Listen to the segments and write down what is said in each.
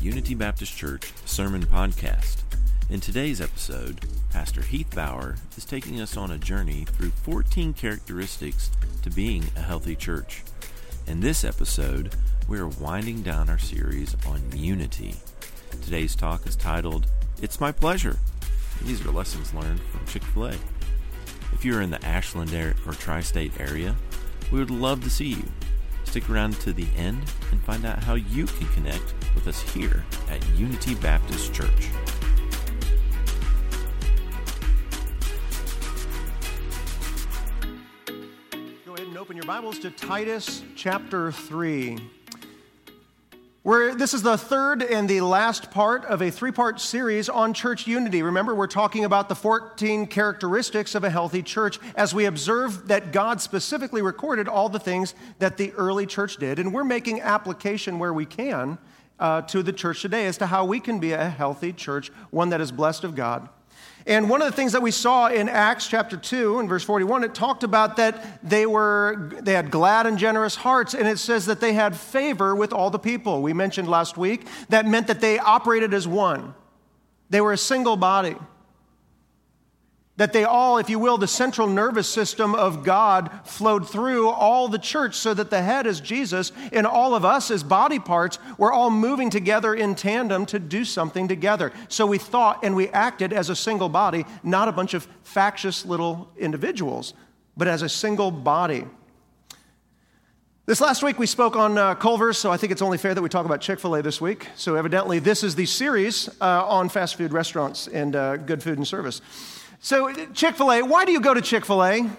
Unity Baptist Church Sermon Podcast. In today's episode, Pastor Heath Bauer is taking us on a journey through 14 characteristics to being a healthy church. In this episode, we are winding down our series on unity. Today's talk is titled, It's My Pleasure. These are lessons learned from Chick-fil-A. If you are in the Ashland or Tri-State area, we would love to see you. Stick around to the end and find out how you can connect with us here at Unity Baptist Church. Go ahead and open your Bibles to Titus chapter 3. This is the third and the last part of a three-part series on church unity. Remember, we're talking about the 14 characteristics of a healthy church as we observe that God specifically recorded all the things that the early church did. And we're making application where we can to the church today as to how we can be a healthy church, one that is blessed of God. And one of the things that we saw in Acts chapter 2 and verse 41, it talked about that they had glad and generous hearts, and it says that they had favor with all the people. We mentioned last week that meant that they operated as one. They were a single body. That they all, if you will, the central nervous system of God flowed through all the church so that the head is Jesus and all of us as body parts were all moving together in tandem to do something together. So we thought and we acted as a single body, not a bunch of factious little individuals, but as a single body. This last week we spoke on Culver's, so I think it's only fair that we talk about Chick-fil-A this week. So evidently this is the series on fast food restaurants and good food and service. So Chick-fil-A, why do you go to Chick-fil-A?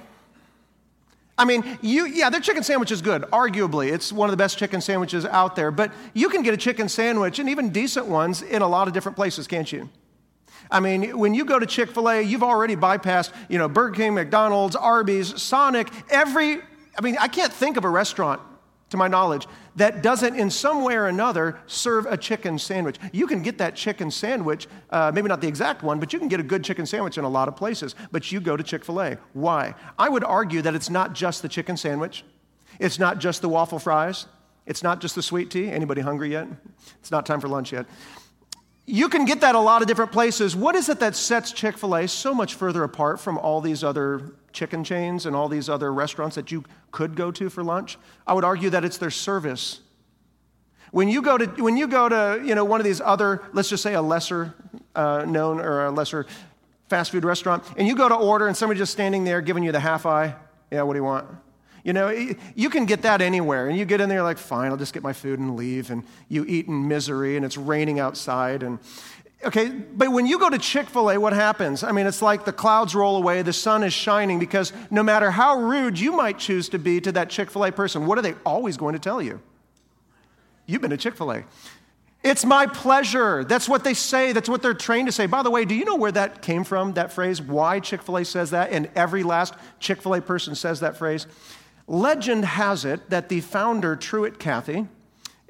I mean, their chicken sandwich is good, arguably. It's one of the best chicken sandwiches out there. But you can get a chicken sandwich, and even decent ones, in a lot of different places, can't you? I mean, when you go to Chick-fil-A, you've already bypassed, Burger King, McDonald's, Arby's, Sonic, I can't think of a restaurant, to my knowledge, that doesn't in some way or another serve a chicken sandwich. You can get that chicken sandwich, maybe not the exact one, but you can get a good chicken sandwich in a lot of places, but you go to Chick-fil-A. Why? I would argue that it's not just the chicken sandwich. It's not just the waffle fries. It's not just the sweet tea. Anybody hungry yet? It's not time for lunch yet. You can get that a lot of different places. What is it that sets Chick-fil-A so much further apart from all these other chicken chains and all these other restaurants that you could go to for lunch? I would argue that it's their service. When you go to one of these other, let's just say a lesser known or a lesser fast food restaurant, and you go to order and somebody's just standing there giving you the half eye. Yeah, what do you want? You can get that anywhere, and you get in there like, fine, I'll just get my food and leave, and you eat in misery, and it's raining outside, but when you go to Chick-fil-A, what happens? I mean, it's like the clouds roll away, the sun is shining, because no matter how rude you might choose to be to that Chick-fil-A person, what are they always going to tell you? You've been to Chick-fil-A. It's my pleasure. That's what they say. That's what they're trained to say. By the way, do you know where that came from, that phrase, why Chick-fil-A says that, and every last Chick-fil-A person says that phrase? Legend has it that the founder, Truett Cathy,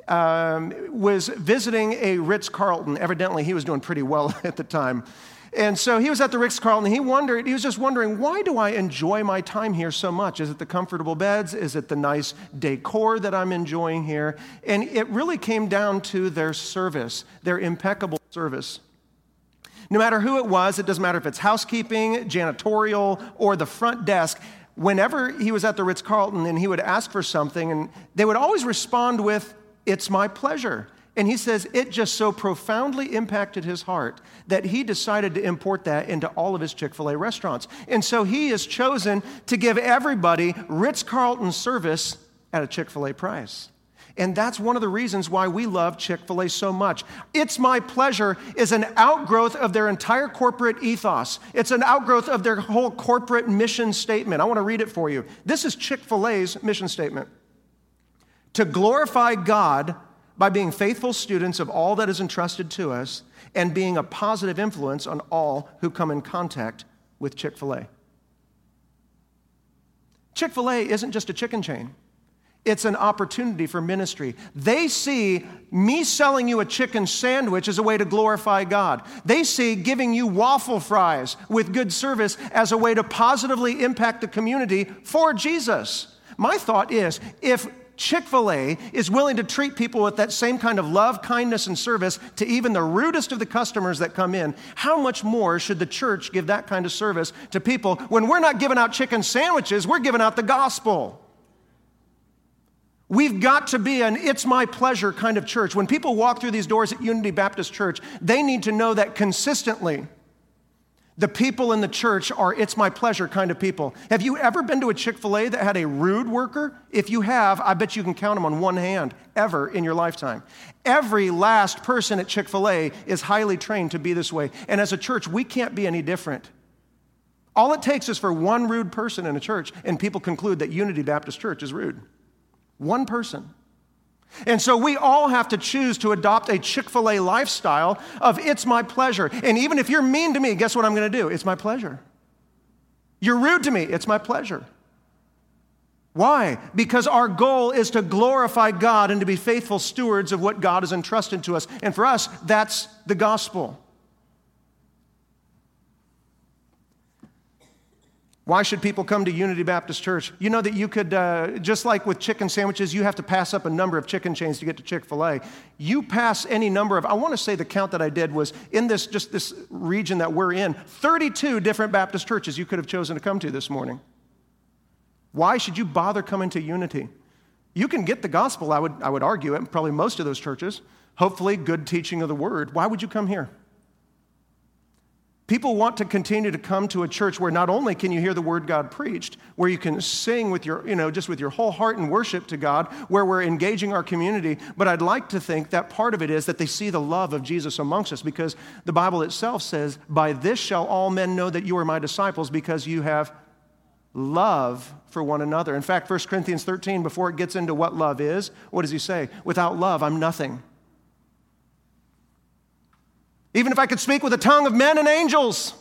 was visiting a Ritz-Carlton. Evidently, he was doing pretty well at the time. And so he was at the Ritz-Carlton. He was just wondering, why do I enjoy my time here so much? Is it the comfortable beds? Is it the nice decor that I'm enjoying here? And it really came down to their service, their impeccable service. No matter who it was, it doesn't matter if it's housekeeping, janitorial, or the front desk. Whenever he was at the Ritz-Carlton and he would ask for something, and they would always respond with, it's my pleasure. And he says it just so profoundly impacted his heart that he decided to import that into all of his Chick-fil-A restaurants. And so he is chosen to give everybody Ritz-Carlton service at a Chick-fil-A price. And that's one of the reasons why we love Chick-fil-A so much. It's my pleasure is an outgrowth of their entire corporate ethos. It's an outgrowth of their whole corporate mission statement. I want to read it for you. This is Chick-fil-A's mission statement. To glorify God by being faithful students of all that is entrusted to us and being a positive influence on all who come in contact with Chick-fil-A. Chick-fil-A isn't just a chicken chain. It's an opportunity for ministry. They see me selling you a chicken sandwich as a way to glorify God. They see giving you waffle fries with good service as a way to positively impact the community for Jesus. My thought is, if Chick-fil-A is willing to treat people with that same kind of love, kindness, and service to even the rudest of the customers that come in, how much more should the church give that kind of service to people when we're not giving out chicken sandwiches, we're giving out the gospel? We've got to be an it's my pleasure kind of church. When people walk through these doors at Unity Baptist Church, they need to know that consistently the people in the church are it's my pleasure kind of people. Have you ever been to a Chick-fil-A that had a rude worker? If you have, I bet you can count them on one hand ever in your lifetime. Every last person at Chick-fil-A is highly trained to be this way. And as a church, we can't be any different. All it takes is for one rude person in a church, and people conclude that Unity Baptist Church is rude. One person. And so we all have to choose to adopt a Chick-fil-A lifestyle of it's my pleasure. And even if you're mean to me, guess what I'm going to do? It's my pleasure. You're rude to me. It's my pleasure. Why? Because our goal is to glorify God and to be faithful stewards of what God has entrusted to us. And for us, that's the gospel. Why should people come to Unity Baptist Church? You know that you could, just like with chicken sandwiches, you have to pass up a number of chicken chains to get to Chick-fil-A. You pass any number of, I want to say the count that I did was in this, just this region that we're in, 32 different Baptist churches you could have chosen to come to this morning. Why should you bother coming to Unity? You can get the gospel, I would argue, at probably most of those churches. Hopefully, good teaching of the word. Why would you come here? People want to continue to come to a church where not only can you hear the word God preached, where you can sing with your, just with your whole heart and worship to God, where we're engaging our community, but I'd like to think that part of it is that they see the love of Jesus amongst us, because the Bible itself says, by this shall all men know that you are my disciples, because you have love for one another. In fact, 1 Corinthians 13, before it gets into what love is, what does he say? Without love, I'm nothing. Even if I could speak with the tongue of men and angels,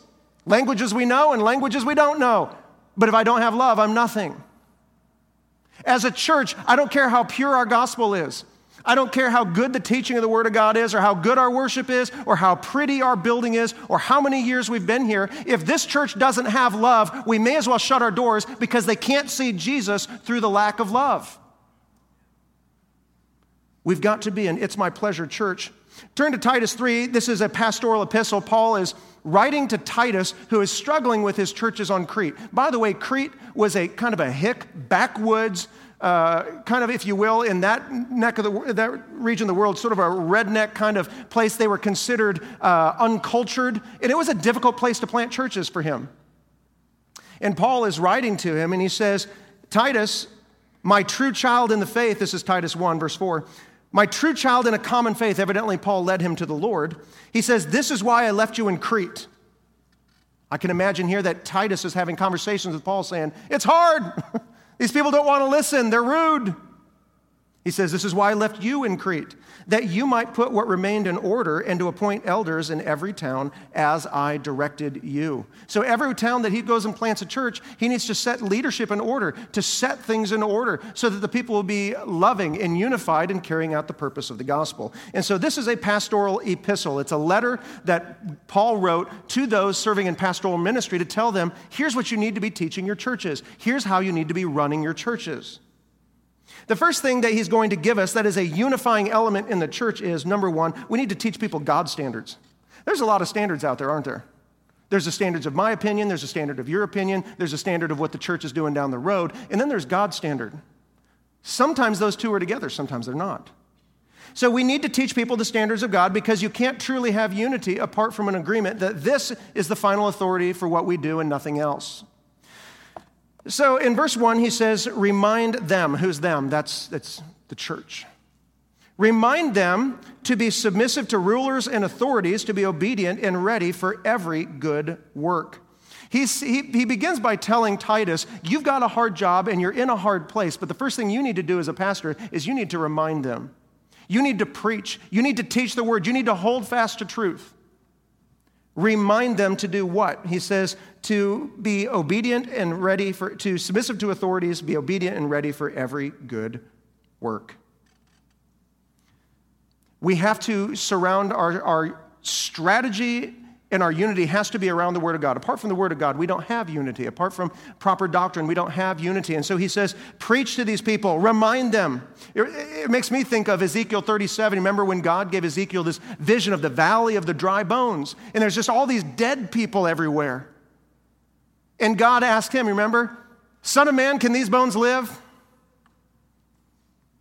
languages we know and languages we don't know, but if I don't have love, I'm nothing. As a church, I don't care how pure our gospel is. I don't care how good the teaching of the Word of God is, or how good our worship is, or how pretty our building is, or how many years we've been here. If this church doesn't have love, we may as well shut our doors, because they can't see Jesus through the lack of love. We've got to be an it's my pleasure church. Turn to Titus 3. This is a pastoral epistle. Paul is writing to Titus, who is struggling with his churches on Crete. By the way, Crete was a kind of a hick, backwoods, kind of, if you will, in that neck of that region of the world, sort of a redneck kind of place. They were considered uncultured, and it was a difficult place to plant churches for him. And Paul is writing to him, and he says, Titus, my true child in the faith, this is Titus 1, verse 4, my true child in a common faith, evidently Paul led him to the Lord. He says, this is why I left you in Crete. I can imagine here that Titus is having conversations with Paul saying, it's hard. These people don't want to listen. They're rude. He says, this is why I left you in Crete, that you might put what remained in order and to appoint elders in every town as I directed you. So every town that he goes and plants a church, he needs to set leadership in order, to set things in order so that the people will be loving and unified and carrying out the purpose of the gospel. And so this is a pastoral epistle. It's a letter that Paul wrote to those serving in pastoral ministry to tell them, here's what you need to be teaching your churches. Here's how you need to be running your churches. The first thing that he's going to give us that is a unifying element in the church is, number one, we need to teach people God's standards. There's a lot of standards out there, aren't there? There's the standards of my opinion. There's a standard of your opinion. There's a standard of what the church is doing down the road. And then there's God's standard. Sometimes those two are together. Sometimes they're not. So we need to teach people the standards of God, because you can't truly have unity apart from an agreement that this is the final authority for what we do and nothing else. So in verse 1, he says, remind them. Who's them? That's the church. Remind them to be submissive to rulers and authorities, to be obedient and ready for every good work. He begins by telling Titus, you've got a hard job and you're in a hard place, but the first thing you need to do as a pastor is you need to remind them. You need to preach. You need to teach the word. You need to hold fast to truth. Remind them to do what? He says to be obedient and ready for, to submissive to authorities, be obedient and ready for every good work. We have to surround our strategy And our unity has to be around the Word of God. Apart from the Word of God, we don't have unity. Apart from proper doctrine, we don't have unity. And so he says, preach to these people, remind them. It makes me think of Ezekiel 37. Remember when God gave Ezekiel this vision of the valley of the dry bones? And there's just all these dead people everywhere. And God asked him, remember, Son of Man, can these bones live?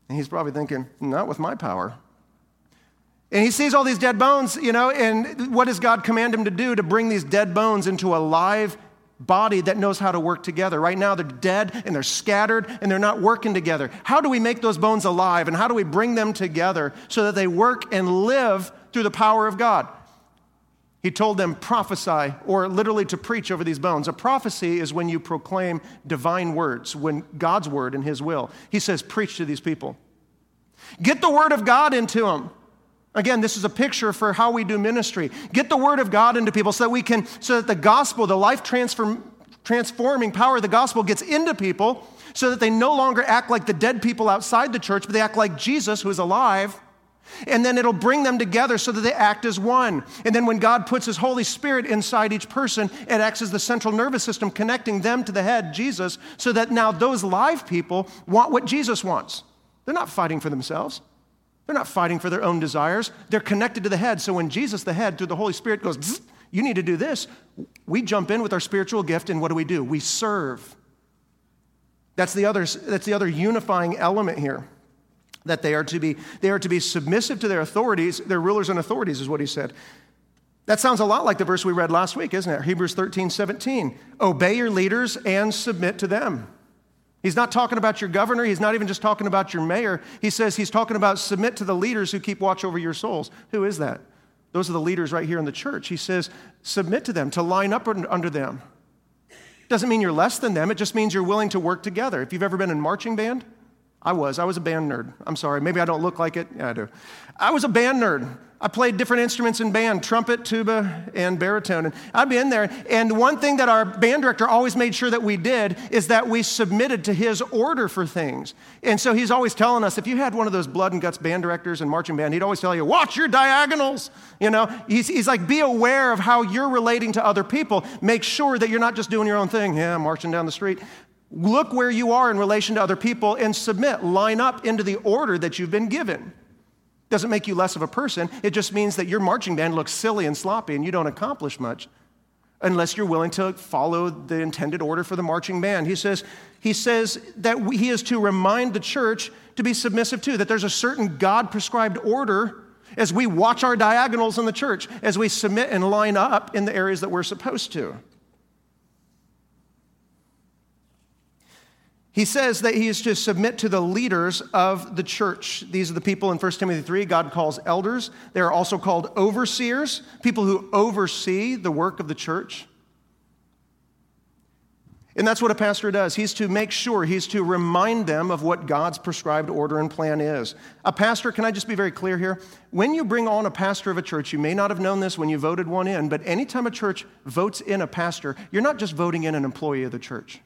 And he's probably thinking, not with my power. And he sees all these dead bones, and what does God command him to do? To bring these dead bones into a live body that knows how to work together. Right now, they're dead, and they're scattered, and they're not working together. How do we make those bones alive, and how do we bring them together so that they work and live through the power of God? He told them, prophesy, or literally to preach over these bones. A prophecy is when you proclaim divine words, when God's word and his will. He says, preach to these people. Get the word of God into them. Again, this is a picture for how we do ministry. Get the word of God into people so that the gospel, the life transforming power of the gospel gets into people so that they no longer act like the dead people outside the church, but they act like Jesus, who is alive. And then it'll bring them together so that they act as one. And then when God puts his Holy Spirit inside each person, it acts as the central nervous system connecting them to the head, Jesus, so that now those live people want what Jesus wants. They're not fighting for themselves. They're not fighting for their own desires. They're connected to the head. So when Jesus, the head, through the Holy Spirit goes, you need to do this, we jump in with our spiritual gift, and what do? We serve. That's the other unifying element here, that they are to be submissive to their authorities, their rulers and authorities is what he said. That sounds a lot like the verse we read last week, isn't it? Hebrews 13:17. Obey your leaders and submit to them. He's not talking about your governor. He's not even just talking about your mayor. He says he's talking about submit to the leaders who keep watch over your souls. Who is that? Those are the leaders right here in the church. He says submit to them, to line up under them. Doesn't mean you're less than them. It just means you're willing to work together. If you've ever been in marching band, I was a band nerd. I'm sorry. Maybe I don't look like it. Yeah, I do. I was a band nerd. I played different instruments in band, trumpet, tuba, and baritone. And I'd be in there, and one thing that our band director always made sure that we did is that we submitted to his order for things. And so he's always telling us, if you had one of those blood and guts band directors in marching band, he'd always tell you, watch your diagonals. He's like, be aware of how you're relating to other people. Make sure that you're not just doing your own thing. Yeah, I'm marching down the street. Look where you are in relation to other people and submit, line up into the order that you've been given. Doesn't make you less of a person. It just means that your marching band looks silly and sloppy and you don't accomplish much unless you're willing to follow the intended order for the marching band. He says that he is to remind the church to be submissive to, that there's a certain God-prescribed order as we watch our diagonals in the church, as we submit and line up in the areas that we're supposed to. He says that he is to submit to the leaders of the church. These are the people in 1 Timothy 3 God calls elders. They are also called overseers, people who oversee the work of the church. And that's what a pastor does. He's to make sure, he's to remind them of what God's prescribed order and plan is. A pastor, can I just be very clear here? When you bring on a pastor of a church, you may not have known this when you voted one in, but anytime a church votes in a pastor, you're not just voting in an employee of the church.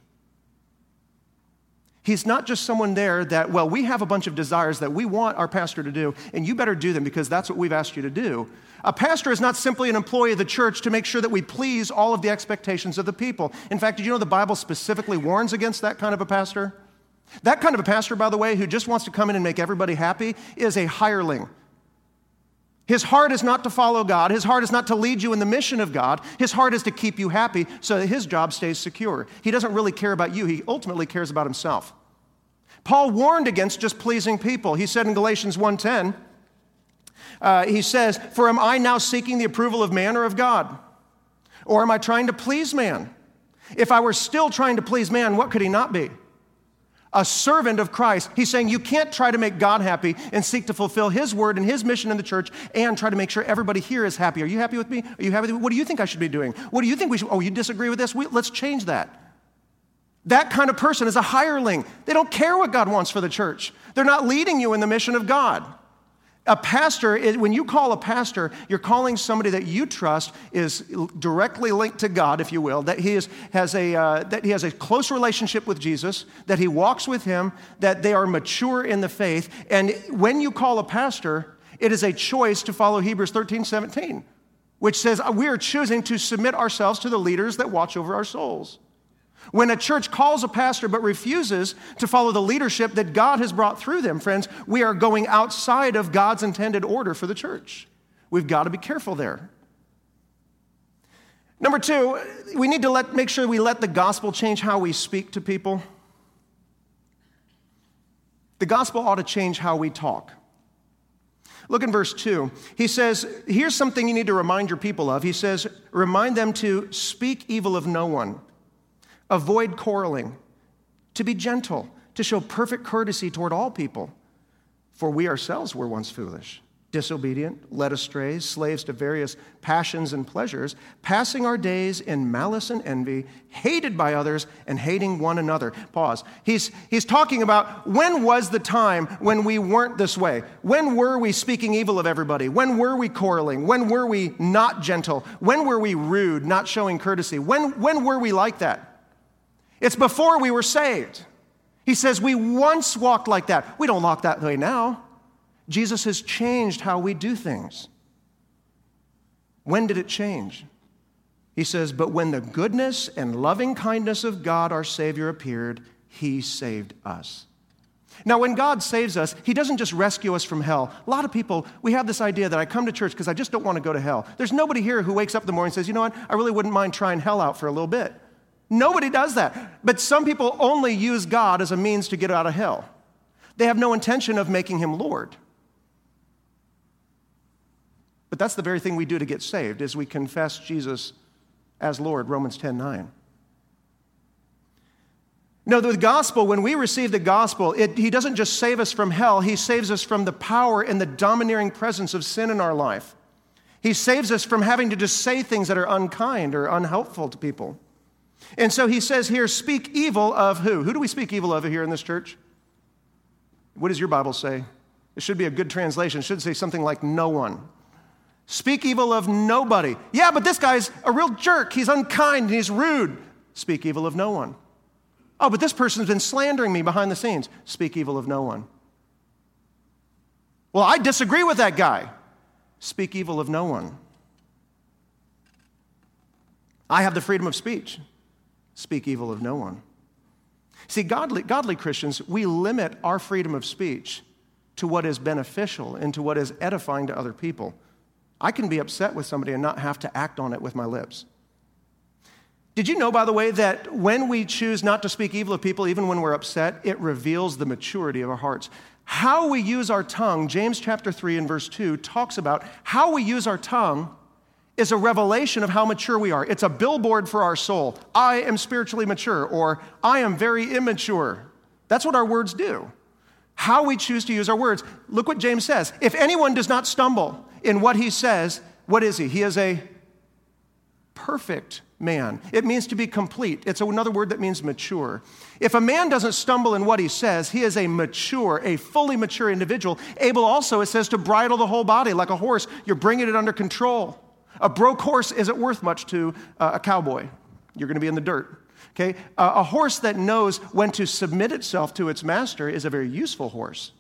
He's not just someone there that, well, we have a bunch of desires that we want our pastor to do, and you better do them because that's what we've asked you to do. A pastor is not simply an employee of the church to make sure that we please all of the expectations of the people. In fact, did you know the Bible specifically warns against that kind of a pastor? That kind of a pastor, by the way, who just wants to come in and make everybody happy is a hireling. His heart is not to follow God. His heart is not to lead you in the mission of God. His heart is to keep you happy so that his job stays secure. He doesn't really care about you. He ultimately cares about himself. Paul warned against just pleasing people. He said in Galatians 1:10, he says, "For am I now seeking the approval of man or of God? Or am I trying to please man? If I were still trying to please man, what could he not be? A servant of Christ." He's saying you can't try to make God happy and seek to fulfill his word and his mission in the church and try to make sure everybody here is happy. Are you happy with me? Are you happy with me? What do you think I should be doing? What do you think we should? Oh, you disagree with this? Let's change that. That kind of person is a hireling. They don't care what God wants for the church. They're not leading you in the mission of God. A pastor, when you call a pastor, you're calling somebody that you trust is directly linked to God, if you will, that he has a close relationship with Jesus, that he walks with him, that they are mature in the faith. And when you call a pastor, it is a choice to follow Hebrews 13:17. which says we are choosing to submit ourselves to the leaders that watch over our souls. When a church calls a pastor but refuses to follow the leadership that God has brought through them, friends, we are going outside of God's intended order for the church. We've got to be careful there. Number two, we need to make sure we let the gospel change how we speak to people. The gospel ought to change how we talk. Look in verse 2. He says, here's something you need to remind your people of. He says, remind them to speak evil of no one. Avoid quarreling, to be gentle, to show perfect courtesy toward all people. For we ourselves were once foolish, disobedient, led astray, slaves to various passions and pleasures, passing our days in malice and envy, hated by others and hating one another. Pause. He's talking about when was the time when we weren't this way? When were we speaking evil of everybody? When were we quarreling? When were we not gentle? When were we rude, not showing courtesy? When were we like that? It's before we were saved. He says we once walked like that. We don't walk that way now. Jesus has changed how we do things. When did it change? He says, but when the goodness and loving kindness of God our Savior appeared, He saved us. Now, when God saves us, He doesn't just rescue us from hell. A lot of people, we have this idea that I come to church because I just don't want to go to hell. There's nobody here who wakes up in the morning and says, you know what, I really wouldn't mind trying hell out for a little bit. Nobody does that. But some people only use God as a means to get out of hell. They have no intention of making Him Lord. But that's the very thing we do to get saved, is we confess Jesus as Lord, Romans 10:9. No, the gospel, when we receive the gospel, He doesn't just save us from hell. He saves us from the power and the domineering presence of sin in our life. He saves us from having to just say things that are unkind or unhelpful to people. And so He says here, speak evil of who? Who do we speak evil of here in this church? What does your Bible say? It should be a good translation. It should say something like no one. Speak evil of nobody. Yeah, but this guy's a real jerk. He's unkind and he's rude. Speak evil of no one. Oh, but this person's been slandering me behind the scenes. Speak evil of no one. Well, I disagree with that guy. Speak evil of no one. I have the freedom of speech. Speak evil of no one. See, godly Christians, we limit our freedom of speech to what is beneficial and to what is edifying to other people. I can be upset with somebody and not have to act on it with my lips. Did you know, by the way, that when we choose not to speak evil of people, even when we're upset, it reveals the maturity of our hearts? How we use our tongue, James chapter 3 and verse 2 talks about how we use our tongue is a revelation of how mature we are. It's a billboard for our soul. I am spiritually mature, or I am very immature. That's what our words do. How we choose to use our words. Look what James says. If anyone does not stumble in what he says, what is he? He is a perfect man. It means to be complete. It's another word that means mature. If a man doesn't stumble in what he says, he is a mature, a fully mature individual, able also, it says, to bridle the whole body like a horse. You're bringing it under control. A broke horse isn't worth much to a cowboy. You're going to be in the dirt. Okay, a horse that knows when to submit itself to its master is a very useful horse.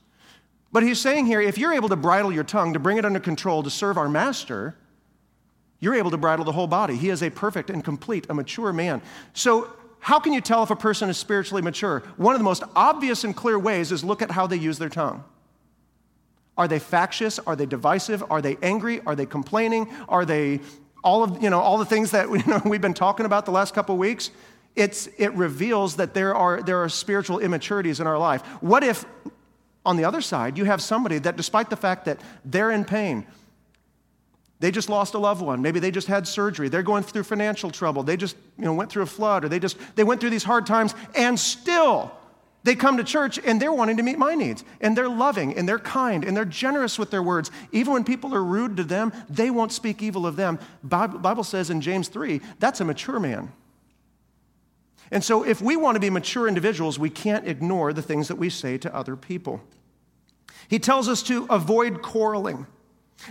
But he's saying here, if you're able to bridle your tongue, to bring it under control, to serve our master, you're able to bridle the whole body. He is a perfect and complete, a mature man. So how can you tell if a person is spiritually mature? One of the most obvious and clear ways is look at how they use their tongue. Are they factious? Are they divisive? Are they angry? Are they complaining? Are they all the things that we've been talking about the last couple of weeks? It reveals that there are spiritual immaturities in our life. What if, on the other side, you have somebody that, despite the fact that they're in pain, they just lost a loved one, maybe they just had surgery, they're going through financial trouble, they just went through a flood, or they went through these hard times, and still they come to church and they're wanting to meet my needs, and they're loving, and they're kind, and they're generous with their words. Even when people are rude to them, they won't speak evil of them. Bible says in James 3, that's a mature man. And so if we want to be mature individuals, we can't ignore the things that we say to other people. He tells us to avoid quarreling,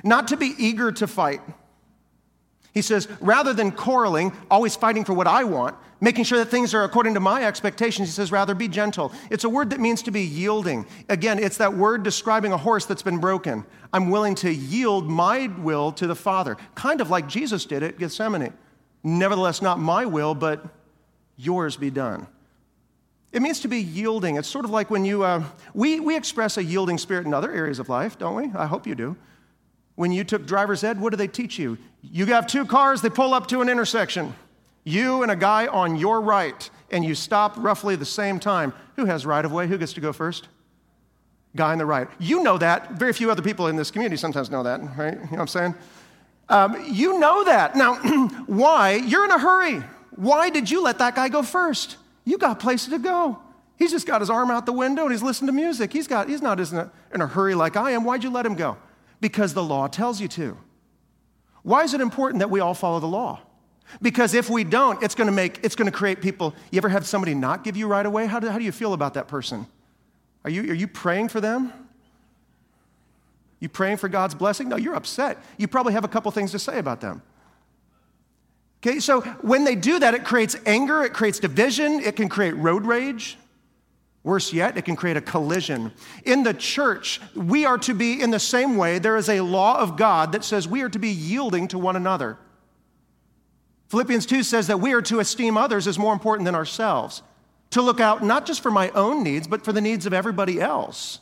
not to be eager to fight. He says, rather than quarreling, always fighting for what I want, making sure that things are according to my expectations, he says, rather be gentle. It's a word that means to be yielding. Again, it's that word describing a horse that's been broken. I'm willing to yield my will to the Father, kind of like Jesus did at Gethsemane. Nevertheless, not my will, but yours be done. It means to be yielding. It's sort of like when you, we express a yielding spirit in other areas of life, don't we? I hope you do. When you took driver's ed, what do they teach you? You have two cars, they pull up to an intersection. You and a guy on your right, and you stop roughly the same time. Who has right of way? Who gets to go first? Guy on the right. You know that. Very few other people in this community sometimes know that, right? You know what I'm saying? You know that. Now, why? You're in a hurry. Why did you let that guy go first? You got places to go. He's just got his arm out the window, and he's listening to music. He's not in a hurry like I am. Why'd you let him go? Because the law tells you to. Why is it important that we all follow the law? Because if we don't, it's going to create people. You ever have somebody not give you right away? How do you feel about that person? Are you praying for them? You praying for God's blessing? No, you're upset. You probably have a couple things to say about them. Okay, so when they do that, it creates anger, it creates division, it can create road rage. Worse yet, it can create a collision. In the church, we are to be in the same way. There is a law of God that says we are to be yielding to one another. Philippians 2 says that we are to esteem others as more important than ourselves, to look out not just for my own needs, but for the needs of everybody else,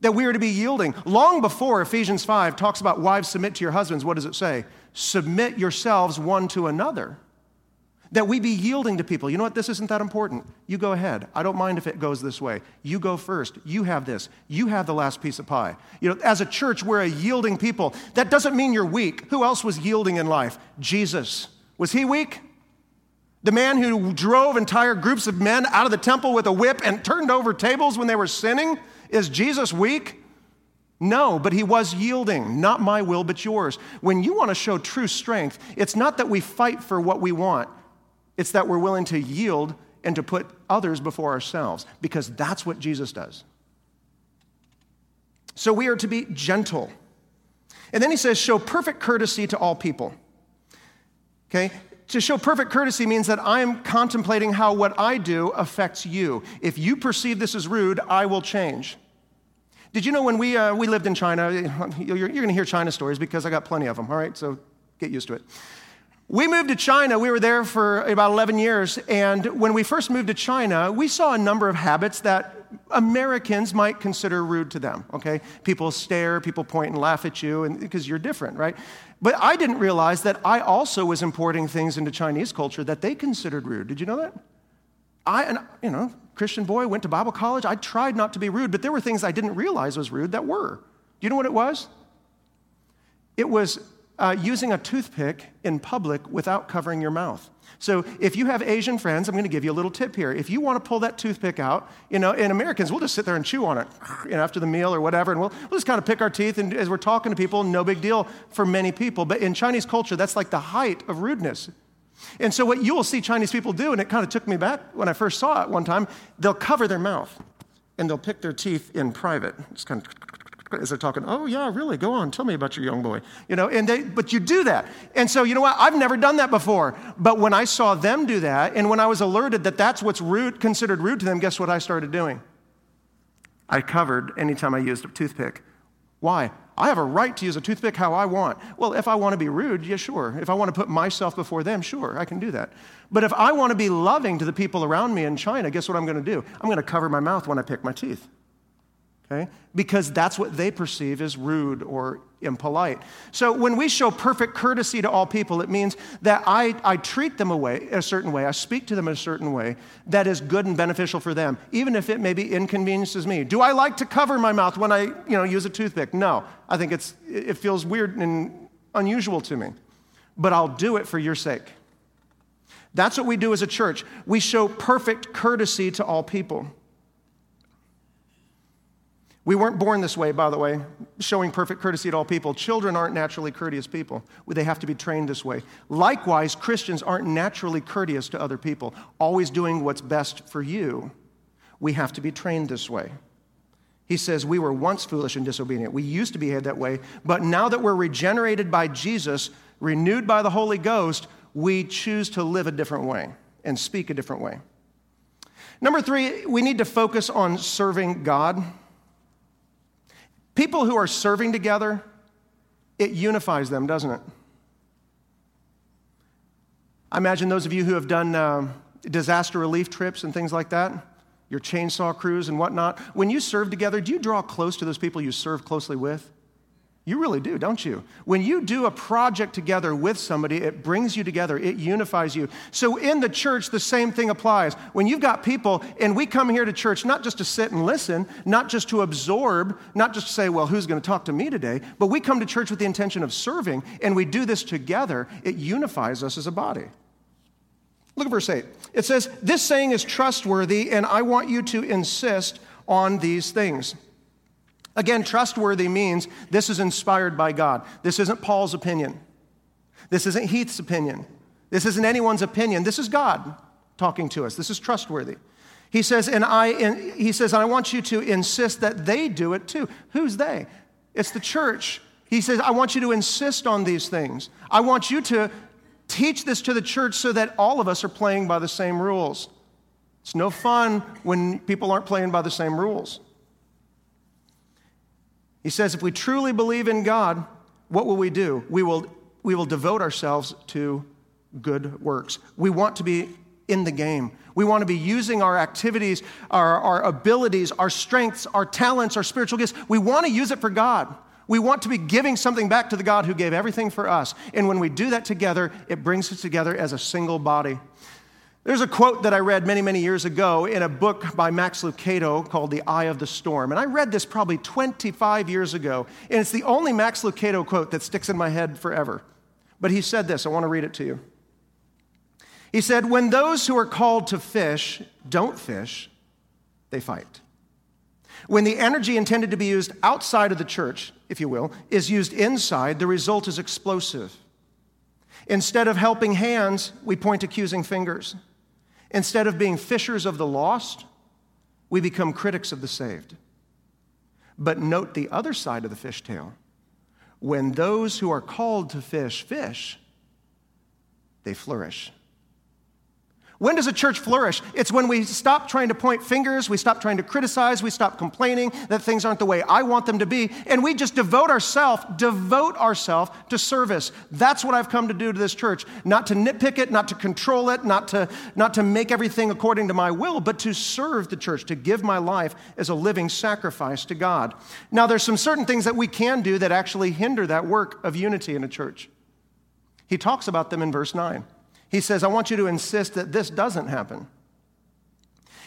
that we are to be yielding. Long before Ephesians 5 talks about wives submit to your husbands, what does it say? Submit yourselves one to another. That we be yielding to people. You know what? This isn't that important. You go ahead. I don't mind if it goes this way. You go first. You have this. You have the last piece of pie. You know, as a church, we're a yielding people. That doesn't mean you're weak. Who else was yielding in life? Jesus. Was he weak? The man who drove entire groups of men out of the temple with a whip and turned over tables when they were sinning? Is Jesus weak? No, but he was yielding. Not my will, but yours. When you want to show true strength, it's not that we fight for what we want. It's that we're willing to yield and to put others before ourselves, because that's what Jesus does. So we are to be gentle. And then he says, show perfect courtesy to all people. Okay? To show perfect courtesy means that I am contemplating how what I do affects you. If you perceive this as rude, I will change. Did you know when we lived in China, you're going to hear China stories because I got plenty of them, all right? So get used to it. We moved to China. We were there for about 11 years. And when we first moved to China, we saw a number of habits that Americans might consider rude to them, okay? People stare, people point and laugh at you because you're different, right? But I didn't realize that I also was importing things into Chinese culture that they considered rude. Did you know that? Christian boy, went to Bible college. I tried not to be rude, but there were things I didn't realize was rude that were. Do you know what it was? It was using a toothpick in public without covering your mouth. So if you have Asian friends, I'm going to give you a little tip here. If you want to pull that toothpick out, and Americans, we'll just sit there and chew on it after the meal or whatever, and we'll just kind of pick our teeth, and as we're talking to people, no big deal for many people. But in Chinese culture, that's like the height of rudeness. And so what you will see Chinese people do, and it kind of took me back when I first saw it one time, they'll cover their mouth, and they'll pick their teeth in private. Just kind of... as they're talking, oh yeah, really, go on, tell me about your young boy, but you do that. And so, you know what, I've never done that before, but when I saw them do that, and when I was alerted that that's what's considered rude to them, guess what I started doing? I covered anytime I used a toothpick. Why? I have a right to use a toothpick how I want. Well, if I want to be rude, yeah, sure. If I want to put myself before them, sure, I can do that. But if I want to be loving to the people around me in China, guess what I'm going to do? I'm going to cover my mouth when I pick my teeth. Okay? Because that's what they perceive as rude or impolite. So when we show perfect courtesy to all people, it means that I treat them a certain way. I speak to them in a certain way that is good and beneficial for them, even if it maybe inconveniences me. Do I like to cover my mouth when I use a toothpick? No. I think it feels weird and unusual to me. But I'll do it for your sake. That's what we do as a church. We show perfect courtesy to all people. We weren't born this way, by the way, showing perfect courtesy to all people. Children aren't naturally courteous people. They have to be trained this way. Likewise, Christians aren't naturally courteous to other people, always doing what's best for you. We have to be trained this way. He says, we were once foolish and disobedient. We used to behave that way, but now that we're regenerated by Jesus, renewed by the Holy Ghost, we choose to live a different way and speak a different way. Number three, we need to focus on serving God. People who are serving together, it unifies them, doesn't it? I imagine those of you who have done disaster relief trips and things like that, your chainsaw crews and whatnot. When you serve together, do you draw close to those people you serve closely with? You really do, don't you? When you do a project together with somebody, it brings you together. It unifies you. So in the church, the same thing applies. When you've got people, and we come here to church not just to sit and listen, not just to absorb, not just to say, well, who's going to talk to me today? But we come to church with the intention of serving, and we do this together. It unifies us as a body. Look at verse 8. It says, "This saying is trustworthy, and I want you to insist on these things." Again, trustworthy means this is inspired by God. This isn't Paul's opinion. This isn't Heath's opinion. This isn't anyone's opinion. This is God talking to us. This is trustworthy. He says, and I want you to insist that they do it too. Who's they? It's the church. He says, I want you to insist on these things. I want you to teach this to the church so that all of us are playing by the same rules. It's no fun when people aren't playing by the same rules. He says, if we truly believe in God, what will we do? We will devote ourselves to good works. We want to be in the game. We want to be using our activities, our abilities, our strengths, our talents, our spiritual gifts. We want to use it for God. We want to be giving something back to the God who gave everything for us. And when we do that together, it brings us together as a single body. There's a quote that I read many, many years ago in a book by Max Lucado called The Eye of the Storm. And I read this probably 25 years ago, and it's the only Max Lucado quote that sticks in my head forever. But he said this. I want to read it to you. He said, "When those who are called to fish don't fish, they fight. When the energy intended to be used outside of the church, if you will, is used inside, the result is explosive. Instead of helping hands, we point accusing fingers. Instead of being fishers of the lost, we become critics of the saved. But note the other side of the fishtail. When those who are called to fish, they flourish." When does a church flourish? It's when we stop trying to point fingers, we stop trying to criticize, we stop complaining that things aren't the way I want them to be, and we just devote ourselves to service. That's what I've come to do to this church. Not to nitpick it, not to control it, not to make everything according to my will, but to serve the church, to give my life as a living sacrifice to God. Now, there's some certain things that we can do that actually hinder that work of unity in a church. He talks about them in verse 9. He says, I want you to insist that this doesn't happen.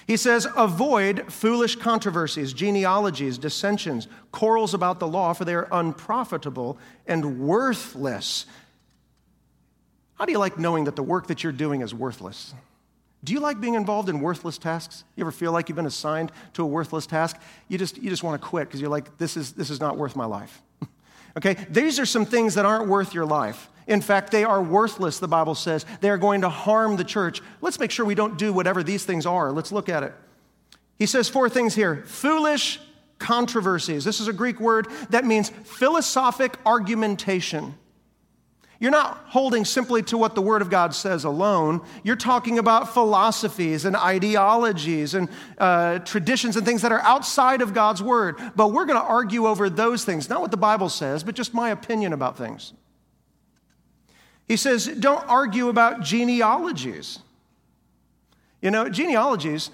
He says, avoid foolish controversies, genealogies, dissensions, quarrels about the law, for they are unprofitable and worthless. How do you like knowing that the work that you're doing is worthless? Do you like being involved in worthless tasks? You ever feel like you've been assigned to a worthless task? You just want to quit because you're like, this is not worth my life. Okay, these are some things that aren't worth your life. In fact, they are worthless, the Bible says. They are going to harm the church. Let's make sure we don't do whatever these things are. Let's look at it. He says four things here. Foolish controversies. This is a Greek word that means philosophic argumentation. You're not holding simply to what the Word of God says alone. You're talking about philosophies and ideologies and traditions and things that are outside of God's Word. But we're going to argue over those things, not what the Bible says, but just my opinion about things. He says, don't argue about genealogies. You know, genealogies,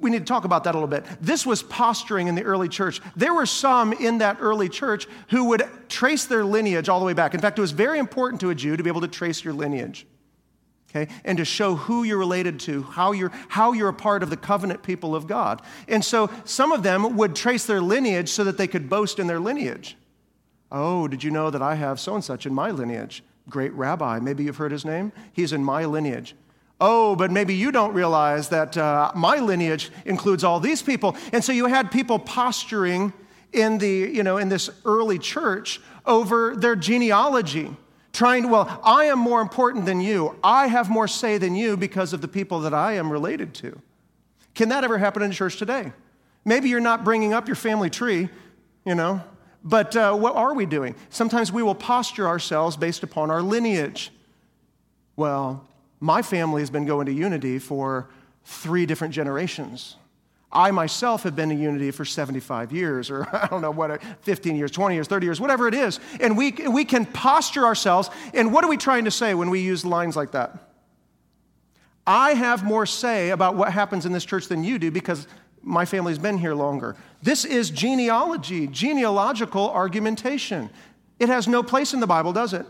we need to talk about that a little bit. This was posturing in the early church. There were some in that early church who would trace their lineage all the way back. In fact, it was very important to a Jew to be able to trace your lineage, okay, and to show who you're related to, how you're a part of the covenant people of God. And so some of them would trace their lineage so that they could boast in their lineage. Oh, did you know that I have so-and-such in my lineage? Great rabbi. Maybe you've heard his name. He's in my lineage. Oh, but maybe you don't realize that my lineage includes all these people. And so you had people posturing in this early church over their genealogy, trying to, well, I am more important than you. I have more say than you because of the people that I am related to. Can that ever happen in church today? Maybe you're not bringing up your family tree, But what are we doing? Sometimes we will posture ourselves based upon our lineage. Well, my family has been going to Unity for 3 different generations. I myself have been in Unity for 75 years, or I don't know what, 15 years, 20 years, 30 years, whatever it is. And we can posture ourselves. And what are we trying to say when we use lines like that? I have more say about what happens in this church than you do because my family's been here longer. This is genealogy, genealogical argumentation. It has no place in the Bible, does it?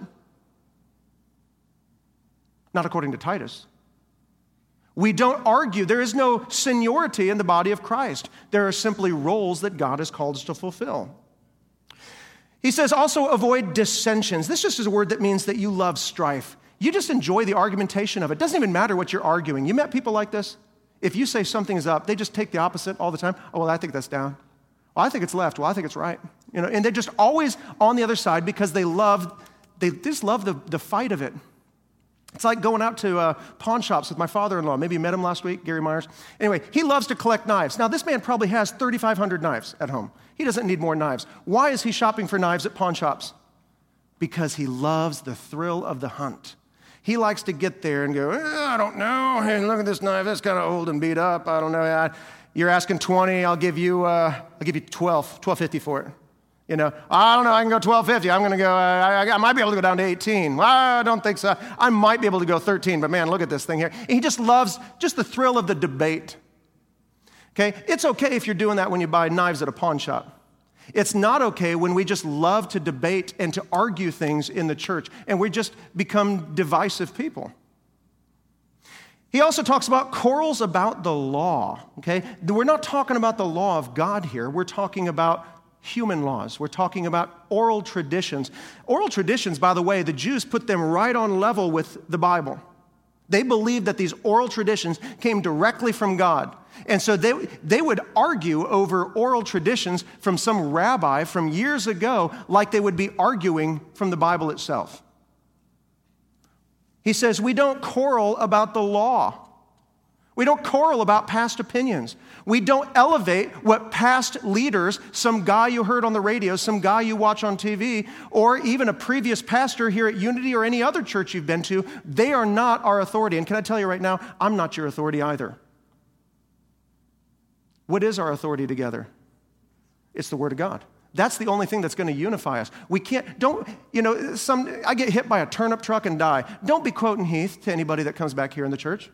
Not according to Titus. We don't argue. There is no seniority in the body of Christ. There are simply roles that God has called us to fulfill. He says, also avoid dissensions. This just is a word that means that you love strife. You just enjoy the argumentation of it. It doesn't even matter what you're arguing. You met people like this? If you say something's up, they just take the opposite all the time. Oh, well, I think that's down. Well, I think it's left. Well, I think it's right. You know, and they're just always on the other side because they just love the fight of it. It's like going out to pawn shops with my father-in-law. Maybe you met him last week, Gary Myers. Anyway, he loves to collect knives. Now, this man probably has 3,500 knives at home. He doesn't need more knives. Why is he shopping for knives at pawn shops? Because he loves the thrill of the hunt. He likes to get there and go, I don't know. Hey, look at this knife. That's kind of old and beat up. I don't know. You're asking 20. I'll give you 12.50 for it. You know, I don't know, I can go 12.50. I'm going to go, I might be able to go down to 18. Well, I don't think so. I might be able to go 13, but man, look at this thing here. He just loves just the thrill of the debate. Okay, it's okay if you're doing that when you buy knives at a pawn shop. It's not okay when we just love to debate and to argue things in the church and we just become divisive people. He also talks about quarrels about the law, okay? We're not talking about the law of God here. We're talking about human laws. We're talking about oral traditions. Oral traditions, by the way, the Jews put them right on level with the Bible. They believed that these oral traditions came directly from God. And so they would argue over oral traditions from some rabbi from years ago like they would be arguing from the Bible itself. He says, we don't quarrel about the law. We don't quarrel about past opinions. We don't elevate what past leaders, some guy you heard on the radio, some guy you watch on TV, or even a previous pastor here at Unity or any other church you've been to, they are not our authority. And can I tell you right now, I'm not your authority either. What is our authority together? It's the Word of God. That's the only thing that's going to unify us. We can't, I get hit by a turnip truck and die. Don't be quoting Heath to anybody that comes back here in the church.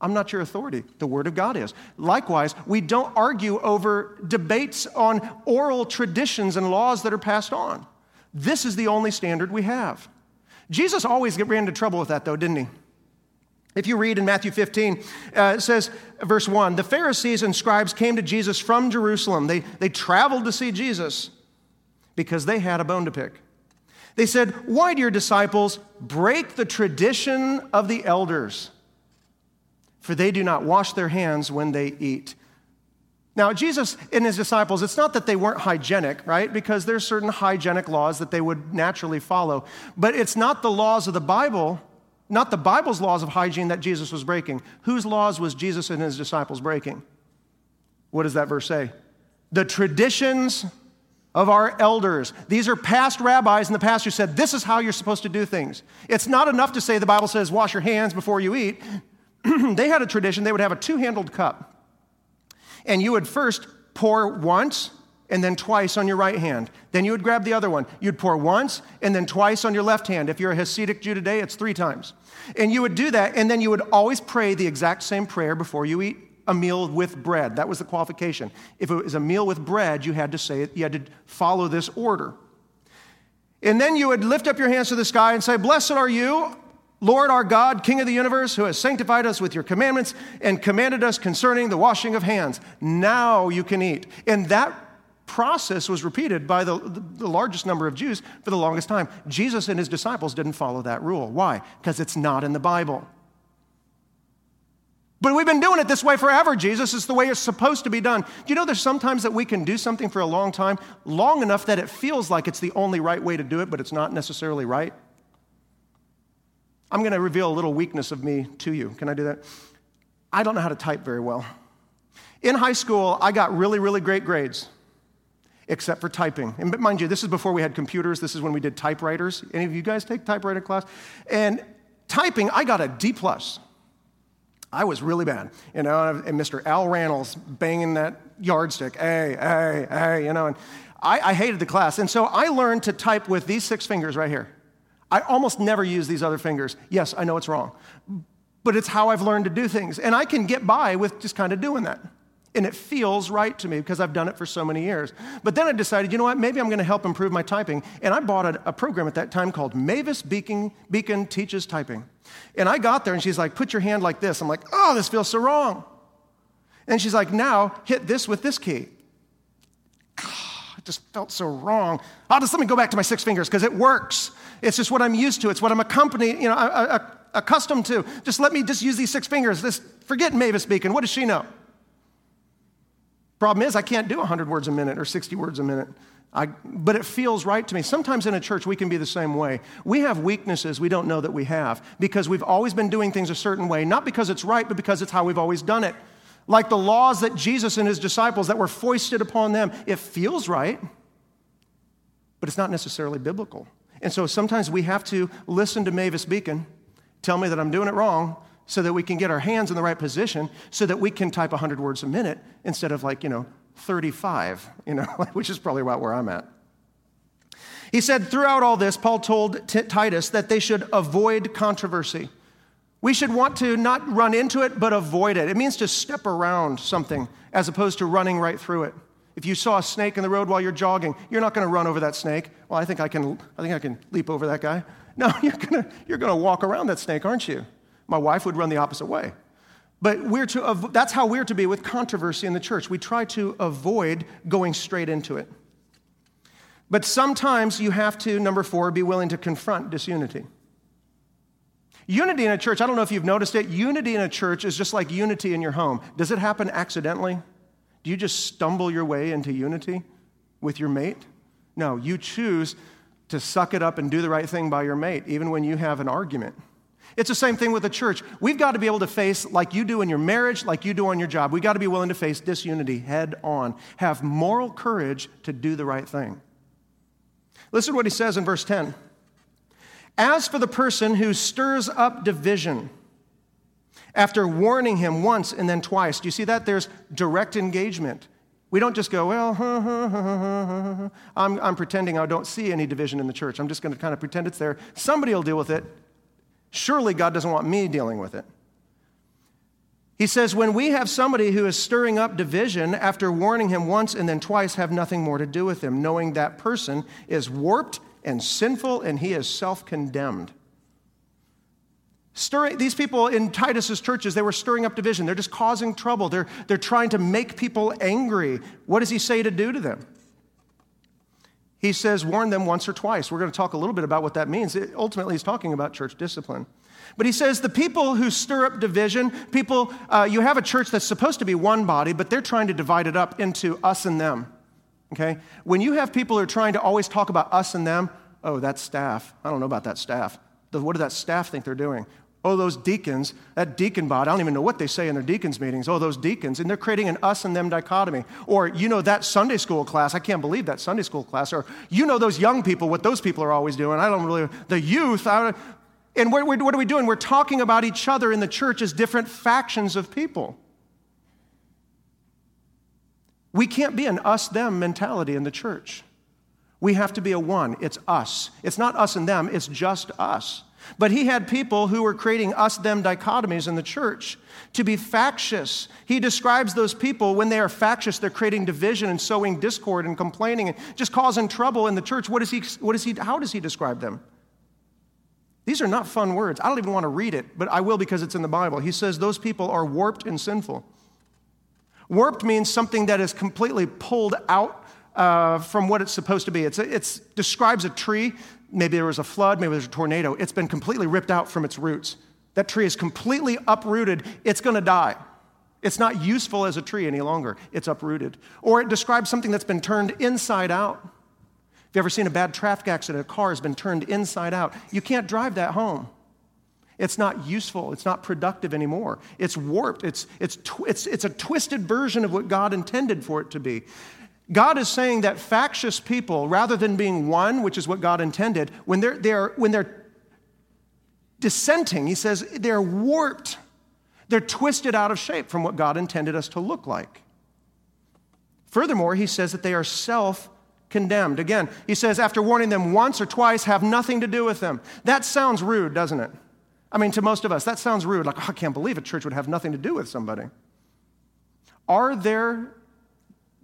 I'm not your authority. The Word of God is. Likewise, we don't argue over debates on oral traditions and laws that are passed on. This is the only standard we have. Jesus always ran into trouble with that, though, didn't he? If you read in Matthew 15, it says, verse 1, the Pharisees and scribes came to Jesus from Jerusalem. They traveled to see Jesus because they had a bone to pick. They said, why do your disciples break the tradition of the elders? For they do not wash their hands when they eat. Now, Jesus and his disciples, it's not that they weren't hygienic, right? Because there's certain hygienic laws that they would naturally follow. But it's not the laws of the Bible, not the Bible's laws of hygiene that Jesus was breaking. Whose laws was Jesus and his disciples breaking? What does that verse say? The traditions of our elders. These are past rabbis in the past who said, this is how you're supposed to do things. It's not enough to say the Bible says, wash your hands before you eat. They had a tradition, they would have a 2-handled cup. And you would first pour once and then twice on your right hand. Then you would grab the other one. You'd pour once and then twice on your left hand. If you're a Hasidic Jew today, it's 3 times. And you would do that, and then you would always pray the exact same prayer before you eat a meal with bread. That was the qualification. If it was a meal with bread, you had to say it, you had to follow this order. And then you would lift up your hands to the sky and say, blessed are you, Lord our God, King of the universe, who has sanctified us with your commandments and commanded us concerning the washing of hands. Now you can eat. And that process was repeated by the largest number of Jews for the longest time. Jesus and his disciples didn't follow that rule. Why? Because it's not in the Bible. But we've been doing it this way forever, Jesus. It's the way it's supposed to be done. Do you know there's sometimes that we can do something for a long time, long enough that it feels like it's the only right way to do it, but it's not necessarily right? I'm going to reveal a little weakness of me to you. Can I do that? I don't know how to type very well. In high school, I got really, really great grades. except for typing. And mind you, this is before we had computers. This is when we did typewriters. Any of you guys take typewriter class? And typing, I got a D+. I was really bad, you know, and Mr. Al Rannells banging that yardstick, hey, you know, and I hated the class. And so I learned to type with these 6 fingers right here. I almost never use these other fingers. Yes, I know it's wrong, but it's how I've learned to do things. And I can get by with just kind of doing that. And it feels right to me because I've done it for so many years. But then I decided, you know what, maybe I'm going to help improve my typing. And I bought a program at that time called Mavis Beacon Teaches Typing. And I got there and she's like, put your hand like this. I'm like, oh, this feels so wrong. And she's like, now hit this with this key. Oh, it just felt so wrong. I'll just let me go back to my 6 fingers because it works. It's just what I'm used to. It's what I'm accustomed to. Just let me just use these 6 fingers. Forget Mavis Beacon. What does she know? Problem is, I can't do 100 words a minute or 60 words a minute, but it feels right to me. Sometimes in a church, we can be the same way. We have weaknesses we don't know that we have because we've always been doing things a certain way, not because it's right, but because it's how we've always done it. Like the laws that Jesus and his disciples that were foisted upon them, it feels right, but it's not necessarily biblical. And so sometimes we have to listen to Mavis Beacon, tell me that I'm doing it wrong, so that we can get our hands in the right position so that we can type 100 words a minute instead of 35, which is probably about where I'm at. He said, throughout all this, Paul told Titus that they should avoid controversy. We should want to not run into it, but avoid it. It means to step around something as opposed to running right through it. If you saw a snake in the road while you're jogging, you're not going to run over that snake. Well, I think I can leap over that guy. No, you're going to walk around that snake, aren't you? My wife would run the opposite way. But that's how we're to be with controversy in the church. We try to avoid going straight into it. But sometimes you have to, number 4, be willing to confront disunity. Unity in a church, I don't know if you've noticed it, unity in a church is just like unity in your home. Does it happen accidentally? Do you just stumble your way into unity with your mate? No, you choose to suck it up and do the right thing by your mate, even when you have an argument. It's the same thing with the church. We've got to be able to face, like you do in your marriage, like you do on your job, we've got to be willing to face disunity head on. Have moral courage to do the right thing. Listen to what he says in verse 10. As for the person who stirs up division, after warning him once and then twice, do you see that? There's direct engagement. We don't just go, well, I'm pretending I don't see any division in the church. I'm just going to kind of pretend it's there. Somebody will deal with it. Surely God doesn't want me dealing with it. He says, when we have somebody who is stirring up division, after warning him once and then twice, have nothing more to do with him, knowing that person is warped and sinful and he is self-condemned. These people in Titus's churches, they were stirring up division. They're just causing trouble. They're trying to make people angry. What does he say to do to them? He says, warn them once or twice. We're going to talk a little bit about what that means. Ultimately, he's talking about church discipline. But he says, the people who stir up division, you have a church that's supposed to be one body, but they're trying to divide it up into us and them, okay? When you have people who are trying to always talk about us and them, oh, that staff, I don't know about that staff. What does that staff think they're doing? Oh, those deacons, that deacon body, I don't even know what they say in their deacons meetings. Oh, those deacons, and they're creating an us and them dichotomy. Or, that Sunday school class, I can't believe that Sunday school class. Or, those young people, what those people are always doing. I don't really, the youth. And what are we doing? We're talking about each other in the church as different factions of people. We can't be an us-them mentality in the church. We have to be a one. It's us. It's not us and them. It's just us. But he had people who were creating us-them dichotomies in the church to be factious. He describes those people, when they are factious, they're creating division and sowing discord and complaining and just causing trouble in the church. How does he describe them? These are not fun words. I don't even want to read it, but I will because it's in the Bible. He says those people are warped and sinful. Warped means something that is completely pulled out from what it's supposed to be. It describes a tree. Maybe there was a flood, maybe there's a tornado. It's been completely ripped out from its roots. That tree is completely uprooted. It's going to die. It's not useful as a tree any longer. It's uprooted. Or it describes something that's been turned inside out. Have you ever seen a bad traffic accident? A car has been turned inside out. You can't drive that home. It's not useful. It's not productive anymore. It's warped. It's a twisted version of what God intended for it to be. God is saying that factious people, rather than being one, which is what God intended, when they're dissenting, he says they're warped. They're twisted out of shape from what God intended us to look like. Furthermore, he says that they are self-condemned. Again, he says, after warning them once or twice, have nothing to do with them. That sounds rude, doesn't it? I mean, to most of us, that sounds rude. Like, oh, I can't believe a church would have nothing to do with somebody. Are there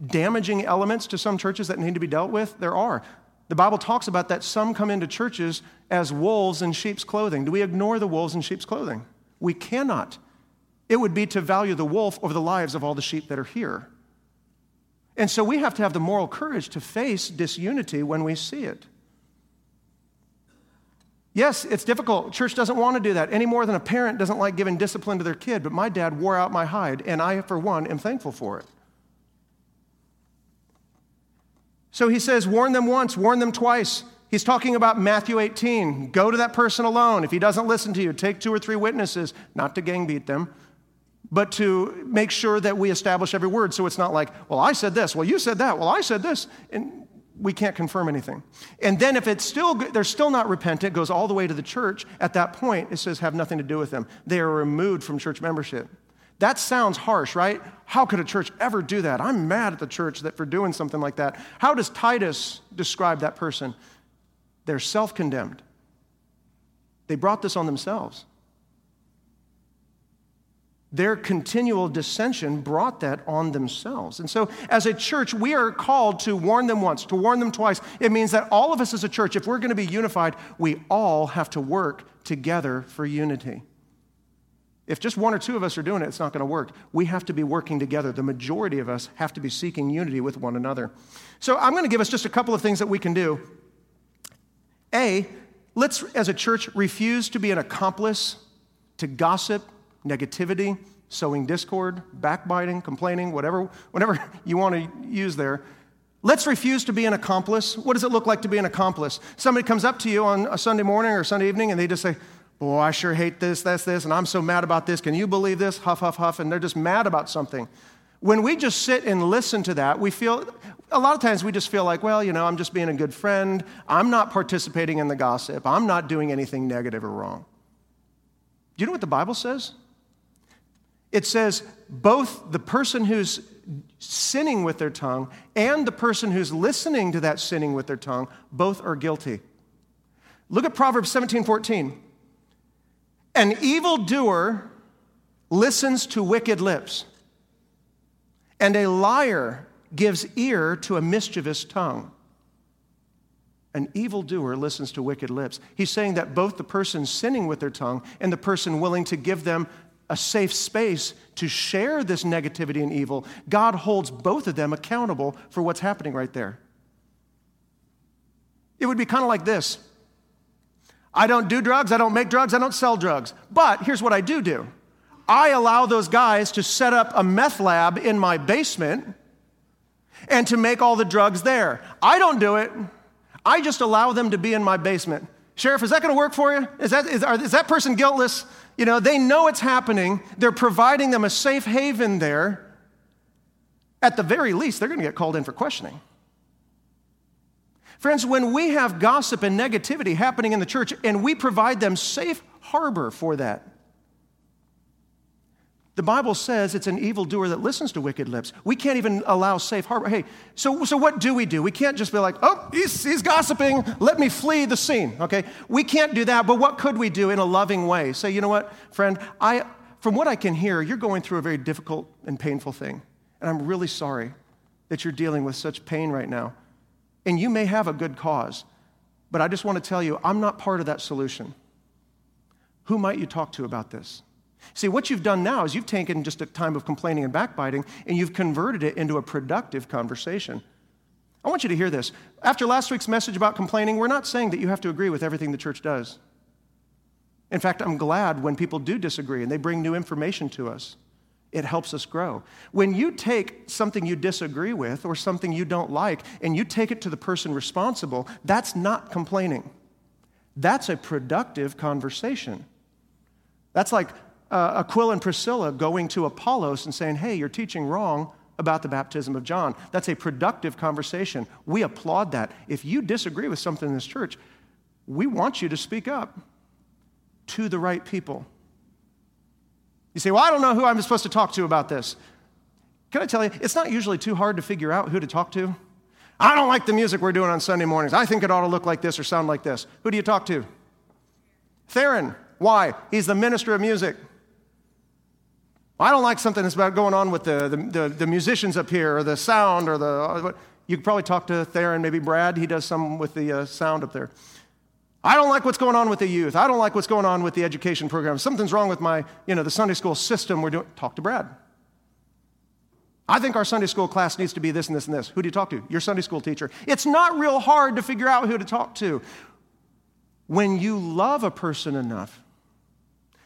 damaging elements to some churches that need to be dealt with? There are. The Bible talks about that some come into churches as wolves in sheep's clothing. Do we ignore the wolves in sheep's clothing? We cannot. It would be to value the wolf over the lives of all the sheep that are here. And so we have to have the moral courage to face disunity when we see it. Yes, it's difficult. Church doesn't want to do that any more than a parent doesn't like giving discipline to their kid, but my dad wore out my hide, and I, for one, am thankful for it. So he says, warn them once, warn them twice. He's talking about Matthew 18. Go to that person alone. If he doesn't listen to you, take 2 or 3 witnesses, not to gang beat them, but to make sure that we establish every word. So it's not like, well, I said this. Well, you said that. Well, I said this. And we can't confirm anything. And then if they're still not repentant, it goes all the way to the church. At that point, it says have nothing to do with them. They are removed from church membership. That sounds harsh, right? How could a church ever do that? I'm mad at the church for doing something like that. How does Titus describe that person? They're self-condemned. They brought this on themselves. Their continual dissension brought that on themselves. And so as a church, we are called to warn them once, to warn them twice. It means that all of us as a church, if we're going to be unified, we all have to work together for unity. If just 1 or 2 of us are doing it, it's not going to work. We have to be working together. The majority of us have to be seeking unity with one another. So I'm going to give us just a couple of things that we can do. A, let's, as a church, refuse to be an accomplice to gossip, negativity, sowing discord, backbiting, complaining, whatever you want to use there. Let's refuse to be an accomplice. What does it look like to be an accomplice? Somebody comes up to you on a Sunday morning or Sunday evening, and they just say, boy, I sure hate this, that's this, and I'm so mad about this. Can you believe this? Huff, huff, huff, and they're just mad about something. When we just sit and listen to that, we feel, a lot of times we just feel like, well, you know, I'm just being a good friend. I'm not participating in the gossip. I'm not doing anything negative or wrong. Do you know what the Bible says? It says both the person who's sinning with their tongue and the person who's listening to that sinning with their tongue, both are guilty. Look at Proverbs 17:14. An evildoer listens to wicked lips, and a liar gives ear to a mischievous tongue. An evildoer listens to wicked lips. He's saying that both the person sinning with their tongue and the person willing to give them a safe space to share this negativity and evil, God holds both of them accountable for what's happening right there. It would be kind of like this. I don't do drugs, I don't make drugs, I don't sell drugs. But here's what I do. I allow those guys to set up a meth lab in my basement and to make all the drugs there. I don't do it. I just allow them to be in my basement. Sheriff, is that going to work for you? Is that person guiltless? You know, they know it's happening. They're providing them a safe haven there. At the very least, they're going to get called in for questioning. Friends, when we have gossip and negativity happening in the church and we provide them safe harbor for that, the Bible says it's an evildoer that listens to wicked lips. We can't even allow safe harbor. Hey, so what do? We can't just be like, oh, he's gossiping. Let me flee the scene, okay? We can't do that, but what could we do in a loving way? Say, you know what, friend, from what I can hear, you're going through a very difficult and painful thing, and I'm really sorry that you're dealing with such pain right now. And you may have a good cause, but I just want to tell you, I'm not part of that solution. Who might you talk to about this? See, what you've done now is you've taken just a time of complaining and backbiting, and you've converted it into a productive conversation. I want you to hear this. After last week's message about complaining, we're not saying that you have to agree with everything the church does. In fact, I'm glad when people do disagree and they bring new information to us. It helps us grow. When you take something you disagree with or something you don't like and you take it to the person responsible, that's not complaining. That's a productive conversation. That's like Aquila and Priscilla going to Apollos and saying, hey, you're teaching wrong. about the baptism of John. That's a productive conversation. We applaud that. If you disagree with something in this church, we want you to speak up to the right people. You say, well, I don't know who I'm supposed to talk to about this. Can I tell you, it's not usually too hard to figure out who to talk to. I don't like the music we're doing on Sunday mornings. I think it ought to look like this or sound like this. Who do you talk to? Theron. Why? He's the minister of music. I don't like something that's about going on with the musicians up here or the sound or the... You could probably talk to Theron, maybe Brad. He does some with the sound up there. I don't like what's going on with the youth. I don't like what's going on with the education program. Something's wrong with my, the Sunday school system we're doing. Talk to Brad. I think our Sunday school class needs to be this and this and this. Who do you talk to? Your Sunday school teacher. It's not real hard to figure out who to talk to. When you love a person enough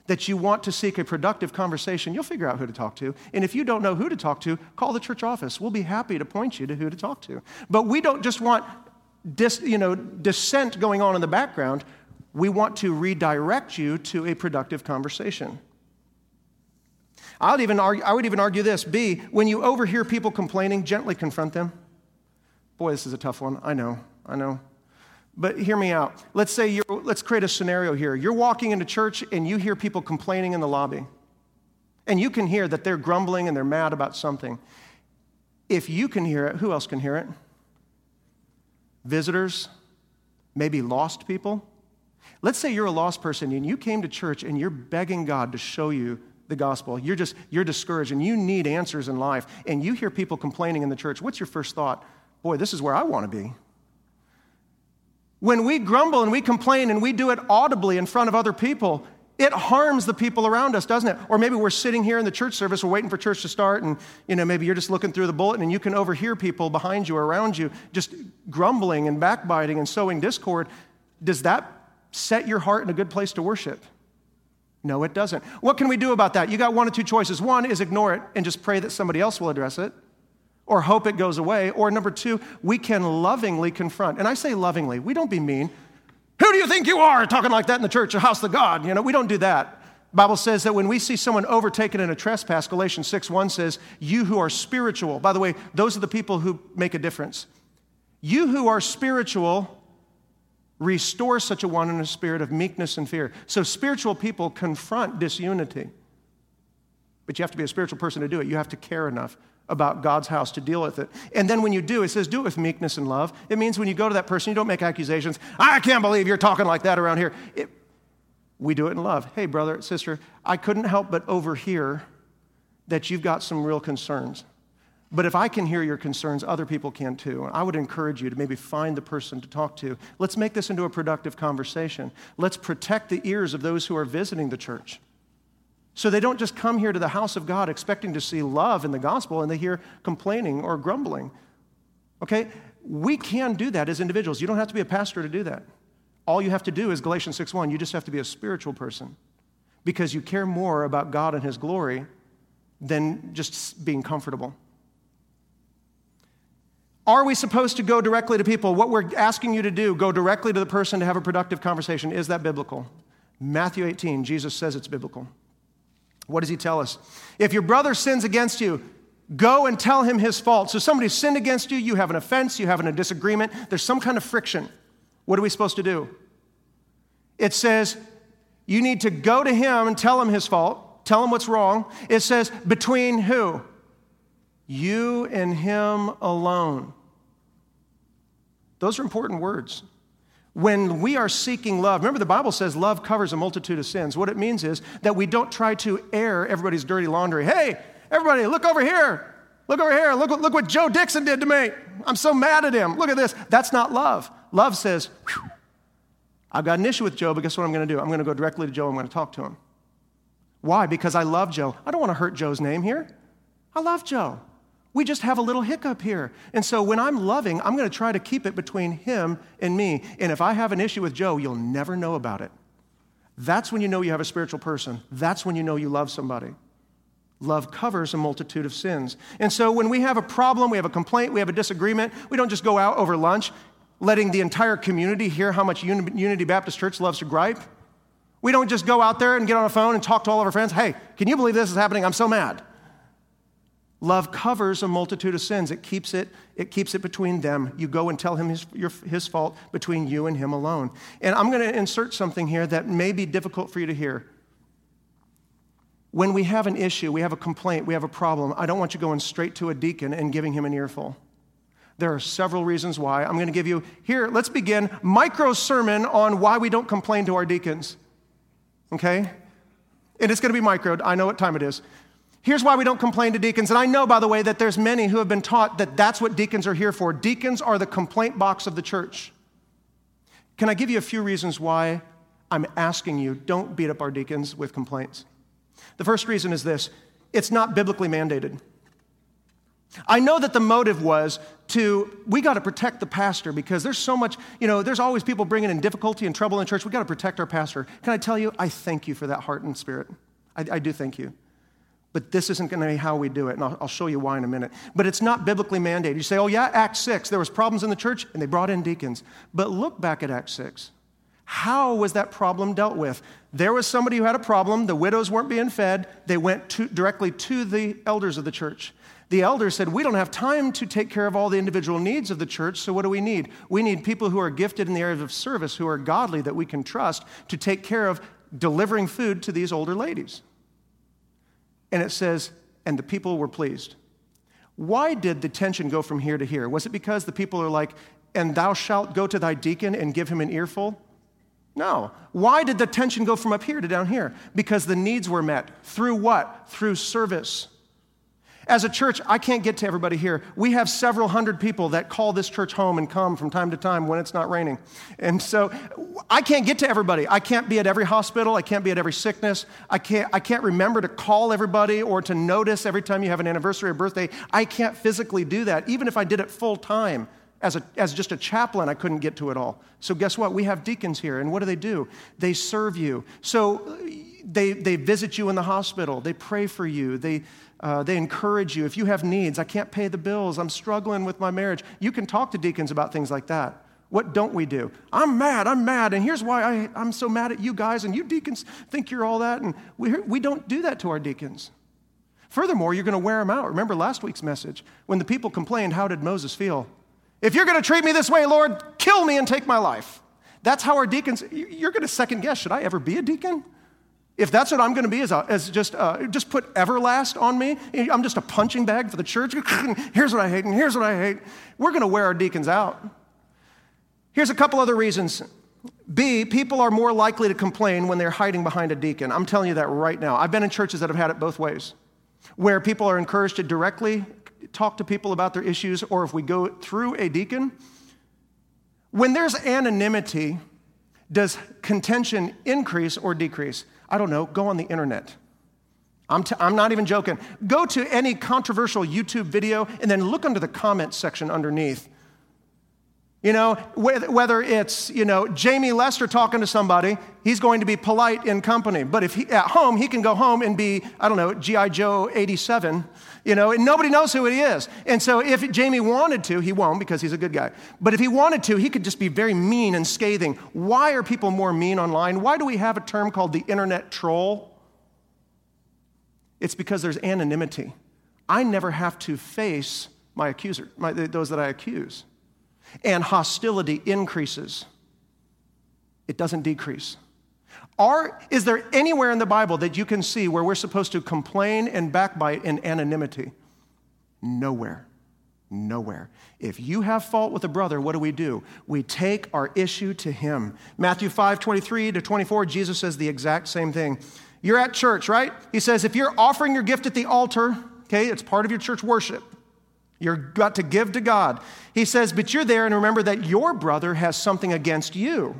that you want to seek a productive conversation, you'll figure out who to talk to. And if you don't know who to talk to, call the church office. We'll be happy to point you to who to talk to. But we don't just want dissent going on in the background. We want to redirect you to a productive conversation. I would even argue this. B, when you overhear people complaining, gently confront them. Boy, this is a tough one. I know. But hear me out. Let's create a scenario here. You're walking into church and you hear people complaining in the lobby. And you can hear that they're grumbling and they're mad about something. If you can hear it, who else can hear it? Visitors, maybe lost people. Let's say you're a lost person and you came to church and you're begging God to show you the gospel. You're discouraged and you need answers in life. And you hear people complaining in the church. What's your first thought? Boy, this is where I want to be. When we grumble and we complain and we do it audibly in front of other people, it harms the people around us, doesn't it? Or maybe we're sitting here in the church service, we're waiting for church to start, and maybe you're just looking through the bulletin and you can overhear people behind you or around you just grumbling and backbiting and sowing discord. Does that set your heart in a good place to worship? No, it doesn't. What can we do about that? You got one of two choices. One is ignore it and just pray that somebody else will address it, or hope it goes away. Or number two, we can lovingly confront. And I say lovingly. We don't be mean. Who do you think you are talking like that in the church or house of God? We don't do that. The Bible says that when we see someone overtaken in a trespass, Galatians 6:1 says, you who are spiritual. By the way, those are the people who make a difference. You who are spiritual, restore such a one in a spirit of meekness and fear. So spiritual people confront disunity. But you have to be a spiritual person to do it. You have to care enough about God's house to deal with it. And then when you do, it says do it with meekness and love. It means when you go to that person, you don't make accusations. I can't believe you're talking like that around here. We do it in love. Hey, brother, sister, I couldn't help but overhear that you've got some real concerns. But if I can hear your concerns, other people can too. I would encourage you to maybe find the person to talk to. Let's make this into a productive conversation. Let's protect the ears of those who are visiting the church, so they don't just come here to the house of God expecting to see love in the gospel and they hear complaining or grumbling. Okay? We can do that as individuals. You don't have to be a pastor to do that. All you have to do is Galatians 6:1. You just have to be a spiritual person because you care more about God and His glory than just being comfortable. Are we supposed to go directly to people? What we're asking you to do, go directly to the person to have a productive conversation. Is that biblical? Matthew 18, Jesus says it's biblical. What does He tell us? If your brother sins against you, go and tell him his fault. So somebody sinned against you, you have an offense, you have a disagreement, there's some kind of friction. What are we supposed to do? It says you need to go to him and tell him his fault, tell him what's wrong. It says between who? You and him alone. Those are important words. When we are seeking love, remember the Bible says love covers a multitude of sins. What it means is that we don't try to air everybody's dirty laundry. Hey, everybody, look over here. Look over here. Look what Joe Dixon did to me. I'm so mad at him. Look at this. That's not love. Love says, I've got an issue with Joe, but guess what I'm going to do? I'm going to go directly to Joe. I'm going to talk to him. Why? Because I love Joe. I don't want to hurt Joe's name here. I love Joe. We just have a little hiccup here. And so when I'm loving, I'm going to try to keep it between him and me. And if I have an issue with Joe, you'll never know about it. That's when you know you have a spiritual person. That's when you know you love somebody. Love covers a multitude of sins. And so when we have a problem, we have a complaint, we have a disagreement, we don't just go out over lunch letting the entire community hear how much Unity Baptist Church loves to gripe. We don't just go out there and get on a phone and talk to all of our friends. Hey, can you believe this is happening? I'm so mad. Love covers a multitude of sins. It keeps it between them. You go and tell him his fault between you and him alone. And I'm going to insert something here that may be difficult for you to hear. When we have an issue, we have a complaint, we have a problem, I don't want you going straight to a deacon and giving him an earful. There are several reasons why. I'm going to give you, here, let's begin, micro-sermon on why we don't complain to our deacons. Okay? And it's going to be micro. I know what time it is. Here's why we don't complain to deacons. And I know, by the way, that there's many who have been taught that that's what deacons are here for. Deacons are the complaint box of the church. Can I give you a few reasons why I'm asking you, don't beat up our deacons with complaints? The first reason is this. It's not biblically mandated. I know that the motive was we got to protect the pastor because there's so much, there's always people bringing in difficulty and trouble in church. We got to protect our pastor. Can I tell you, I thank you for that heart and spirit. I do thank you. But this isn't going to be how we do it, and I'll show you why in a minute. But it's not biblically mandated. You say, oh yeah, Acts 6, there was problems in the church, and they brought in deacons. But look back at Acts 6. How was that problem dealt with? There was somebody who had a problem. The widows weren't being fed. They went directly to the elders of the church. The elders said, we don't have time to take care of all the individual needs of the church, so what do we need? We need people who are gifted in the areas of service, who are godly, that we can trust to take care of delivering food to these older ladies. And it says, and the people were pleased. Why did the tension go from here to here? Was it because the people are like, and thou shalt go to thy deacon and give him an earful? No. Why did the tension go from up here to down here? Because the needs were met. Through what? Through service. As a church, I can't get to everybody here. We have several hundred people that call this church home and come from time to time when it's not raining. And so I can't get to everybody. I can't be at every hospital. I can't be at every sickness. I can't remember to call everybody or to notice every time you have an anniversary or birthday. I can't physically do that. Even if I did it full time as just a chaplain, I couldn't get to it all. So guess what? We have deacons here. And what do? They serve you. So they visit you in the hospital. They pray for you. They encourage you. If you have needs, I can't pay the bills. I'm struggling with my marriage. You can talk to deacons about things like that. What don't we do? I'm mad, and here's why I'm so mad at you guys, and you deacons think you're all that, and we don't do that to our deacons. Furthermore, you're going to wear them out. Remember last week's message? When the people complained, how did Moses feel? If you're going to treat me this way, Lord, kill me and take my life. That's how our deacons, you're going to second guess, should I ever be a deacon? If that's what I'm going to be, just put everlast on me, I'm just a punching bag for the church. Here's what I hate, and here's what I hate. We're going to wear our deacons out. Here's a couple other reasons. B, people are more likely to complain when they're hiding behind a deacon. I'm telling you that right now. I've been in churches that have had it both ways, where people are encouraged to directly talk to people about their issues, or if we go through a deacon. When there's anonymity, does contention increase or decrease? I don't know, go on the internet. I'm not even joking. Go to any controversial YouTube video and then look under the comments section underneath. Whether it's, Jamie Lester talking to somebody, he's going to be polite in company. But if he can go home and be, G.I. Joe 87, and nobody knows who he is. And so if Jamie wanted to, he won't because he's a good guy. But if he wanted to, he could just be very mean and scathing. Why are people more mean online? Why do we have a term called the internet troll? It's because there's anonymity. I never have to face my accuser, those that I accuse. And hostility increases. It doesn't decrease. Is there anywhere in the Bible that you can see where we're supposed to complain and backbite in anonymity? Nowhere. If you have fault with a brother, what do? We take our issue to him. Matthew 5:23-24, Jesus says the exact same thing. You're at church, right? He says, if you're offering your gift at the altar, okay, it's part of your church worship. You're got to give to God. He says, but you're there and remember that your brother has something against you.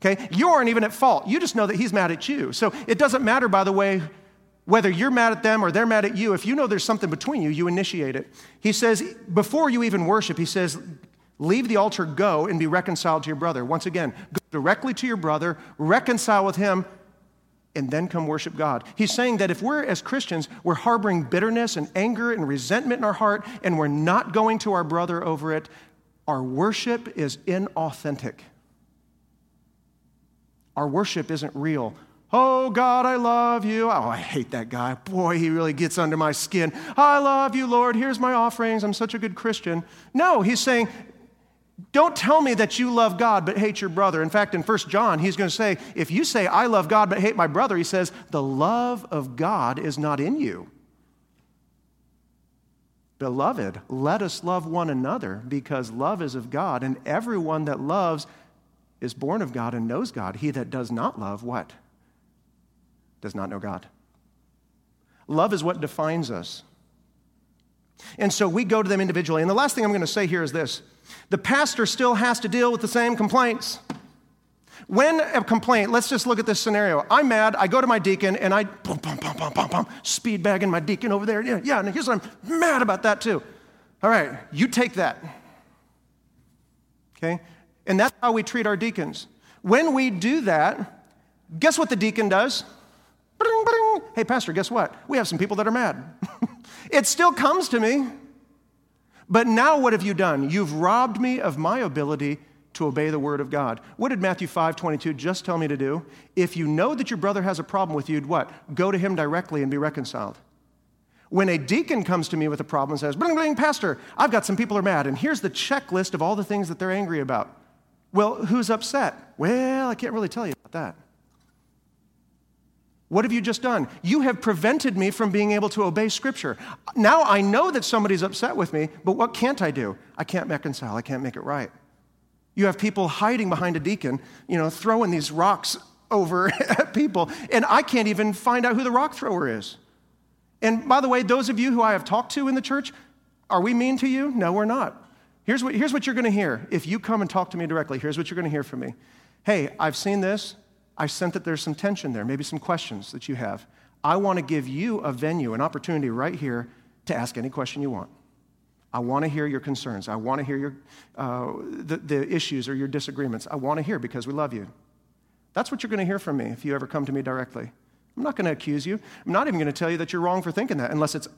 Okay? You aren't even at fault. You just know that he's mad at you. So it doesn't matter, by the way, whether you're mad at them or they're mad at you. If you know there's something between you, you initiate it. He says, before you even worship, he says, leave the altar, go and be reconciled to your brother. Once again, go directly to your brother, reconcile with him, and then come worship God. He's saying that if we're, as Christians, we're harboring bitterness and anger and resentment in our heart, and we're not going to our brother over it, our worship is inauthentic. Our worship isn't real. Oh, God, I love you. Oh, I hate that guy. Boy, he really gets under my skin. I love you, Lord. Here's my offerings. I'm such a good Christian. No, he's saying, don't tell me that you love God but hate your brother. In fact, in 1 John, he's going to say, if you say, I love God but hate my brother, he says, the love of God is not in you. Beloved, let us love one another because love is of God, and everyone that loves is born of God and knows God. He that does not love, what? Does not know God. Love is what defines us. And so we go to them individually. And the last thing I'm going to say here is this. The pastor still has to deal with the same complaints. When a complaint, let's just look at this scenario. I'm mad, I go to my deacon, and I speed bagging my deacon over there. Yeah, and here's what I'm mad about that too. All right, you take that. Okay? And that's how we treat our deacons. When we do that, guess what the deacon does? Bling, bling. Hey, pastor, guess what? We have some people that are mad. It still comes to me. But now what have you done? You've robbed me of my ability to obey the word of God. What did Matthew 5:22 just tell me to do? If you know that your brother has a problem with you, what? Go to him directly and be reconciled. When a deacon comes to me with a problem and says, bling, bling, pastor, I've got some people are mad, and here's the checklist of all the things that they're angry about. Well, who's upset? Well, I can't really tell you about that. What have you just done? You have prevented me from being able to obey Scripture. Now I know that somebody's upset with me, but what can't I do? I can't reconcile. I can't make it right. You have people hiding behind a deacon, throwing these rocks over at people, and I can't even find out who the rock thrower is. And by the way, those of you who I have talked to in the church, are we mean to you? No, we're not. Here's what you're going to hear. If you come and talk to me directly, here's what you're going to hear from me. Hey, I've seen this. I sense that there's some tension there, maybe some questions that you have. I want to give you a venue, an opportunity right here to ask any question you want. I want to hear your concerns. I want to hear your the issues or your disagreements. I want to hear because we love you. That's what you're going to hear from me if you ever come to me directly. I'm not going to accuse you. I'm not even going to tell you that you're wrong for thinking that unless it's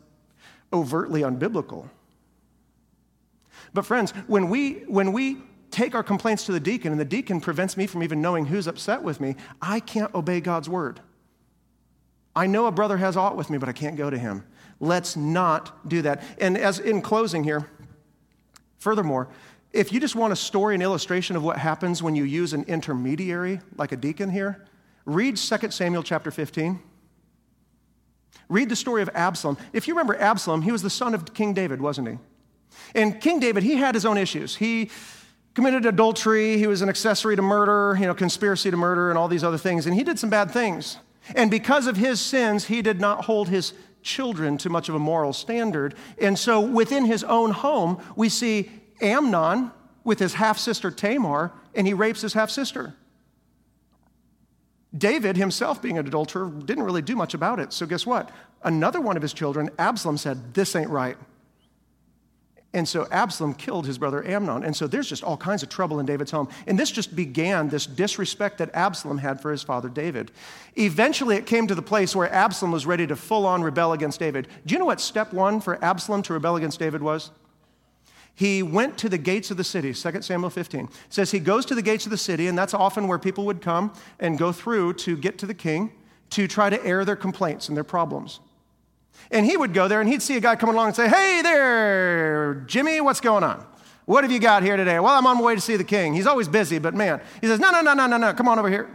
overtly unbiblical. But friends, when we take our complaints to the deacon, and the deacon prevents me from even knowing who's upset with me, I can't obey God's word. I know a brother has aught with me, but I can't go to him. Let's not do that. And as in closing here, furthermore, if you just want a story and illustration of what happens when you use an intermediary like a deacon here, read 2 Samuel chapter 15. Read the story of Absalom. If you remember Absalom, he was the son of King David, wasn't he? And King David, he had his own issues. He committed adultery, he was an accessory to murder, conspiracy to murder and all these other things, and he did some bad things. And because of his sins, he did not hold his children to much of a moral standard. And so within his own home, we see Amnon with his half-sister Tamar, and he rapes his half-sister. David himself, being an adulterer, didn't really do much about it. So guess what? Another one of his children, Absalom, said, this ain't right. And so Absalom killed his brother Amnon. And so there's just all kinds of trouble in David's home. And this just began this disrespect that Absalom had for his father David. Eventually it came to the place where Absalom was ready to full-on rebel against David. Do you know what step one for Absalom to rebel against David was? He went to the gates of the city, 2 Samuel 15. It says he goes to the gates of the city, and that's often where people would come and go through to get to the king to try to air their complaints and their problems. And he would go there, and he'd see a guy coming along and say, hey there, Jimmy, what's going on? What have you got here today? Well, I'm on my way to see the king. He's always busy, but man. He says, no, come on over here.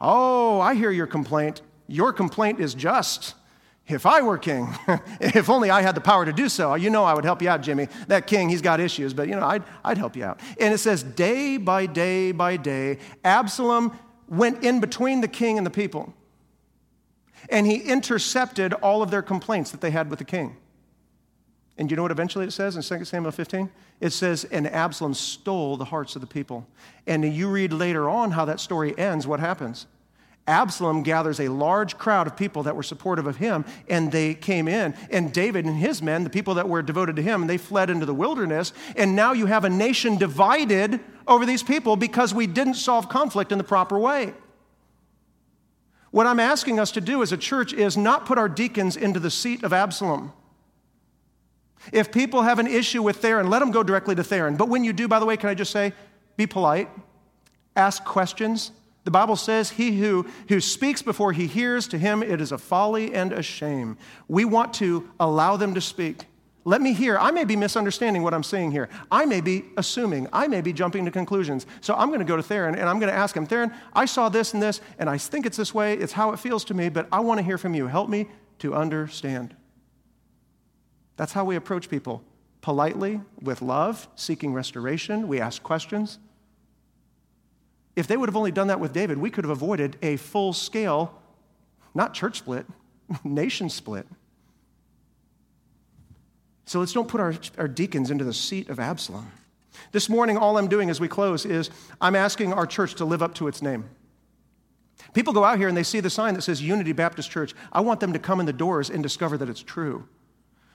Oh, I hear your complaint. Your complaint is just. If I were king, if only I had the power to do so, I would help you out, Jimmy. That king, he's got issues, but I'd help you out. And it says, day by day by day, Absalom went in between the king and the people. And he intercepted all of their complaints that they had with the king. And you know what eventually it says in 2 Samuel 15? It says, and Absalom stole the hearts of the people. And you read later on how that story ends, what happens? Absalom gathers a large crowd of people that were supportive of him, and they came in. And David and his men, the people that were devoted to him, they fled into the wilderness. And now you have a nation divided over these people because we didn't solve conflict in the proper way. What I'm asking us to do as a church is not put our deacons into the seat of Absalom. If people have an issue with Theron, let them go directly to Theron. But when you do, by the way, can I just say, be polite, ask questions. The Bible says, he who speaks before he hears, to him it is a folly and a shame. We want to allow them to speak. Let me hear. I may be misunderstanding what I'm saying here. I may be assuming. I may be jumping to conclusions. So I'm going to go to Theron, and I'm going to ask him, Theron, I saw this and this, and I think it's this way. It's how it feels to me, but I want to hear from you. Help me to understand. That's how we approach people. Politely, with love, seeking restoration. We ask questions. If they would have only done that with David, we could have avoided a full-scale, not church split, nation split. So let's don't put our deacons into the seat of Absalom. This morning, all I'm doing as we close is I'm asking our church to live up to its name. People go out here and they see the sign that says Unity Baptist Church. I want them to come in the doors and discover that it's true.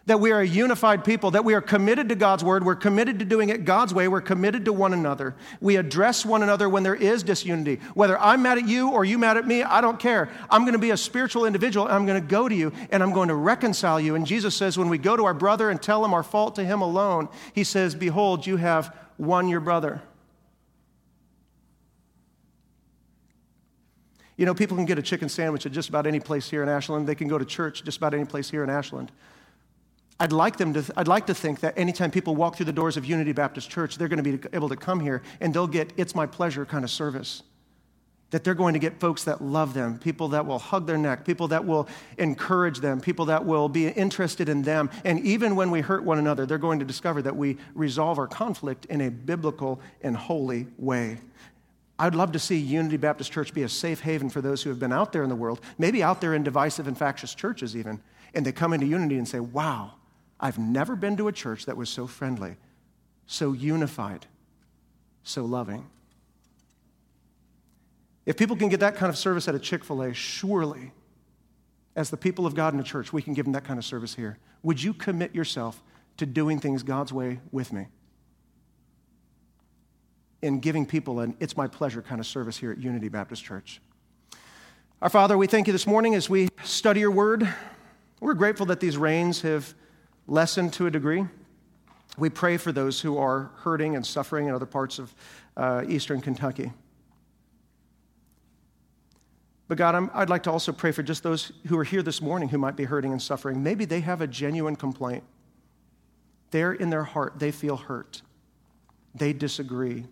That we are a unified people, that we are committed to God's word, we're committed to doing it God's way, we're committed to one another. We address one another when there is disunity. Whether I'm mad at you or you mad at me, I don't care. I'm going to be a spiritual individual, and I'm going to go to you, and I'm going to reconcile you. And Jesus says when we go to our brother and tell him our fault to him alone, he says, behold, you have won your brother. You know, people can get a chicken sandwich at just about any place here in Ashland. They can go to church just about any place here in Ashland. I'd like to think that anytime people walk through the doors of Unity Baptist Church, they're going to be able to come here and they'll get it's my pleasure kind of service. That they're going to get folks that love them, people that will hug their neck, people that will encourage them, people that will be interested in them. And even when we hurt one another, they're going to discover that we resolve our conflict in a biblical and holy way. I'd love to see Unity Baptist Church be a safe haven for those who have been out there in the world, maybe out there in divisive and factious churches even, and they come into Unity and say, wow, I've never been to a church that was so friendly, so unified, so loving. If people can get that kind of service at a Chick-fil-A, surely, as the people of God in a church, we can give them that kind of service here. Would you commit yourself to doing things God's way with me? In giving people an it's my pleasure kind of service here at Unity Baptist Church. Our Father, we thank you this morning as we study your word. We're grateful that these rains have lessened to a degree. We pray for those who are hurting and suffering in other parts of eastern Kentucky. But God, I'd like to also pray for just those who are here this morning who might be hurting and suffering. Maybe they have a genuine complaint. There in their heart, they feel hurt. They disagree.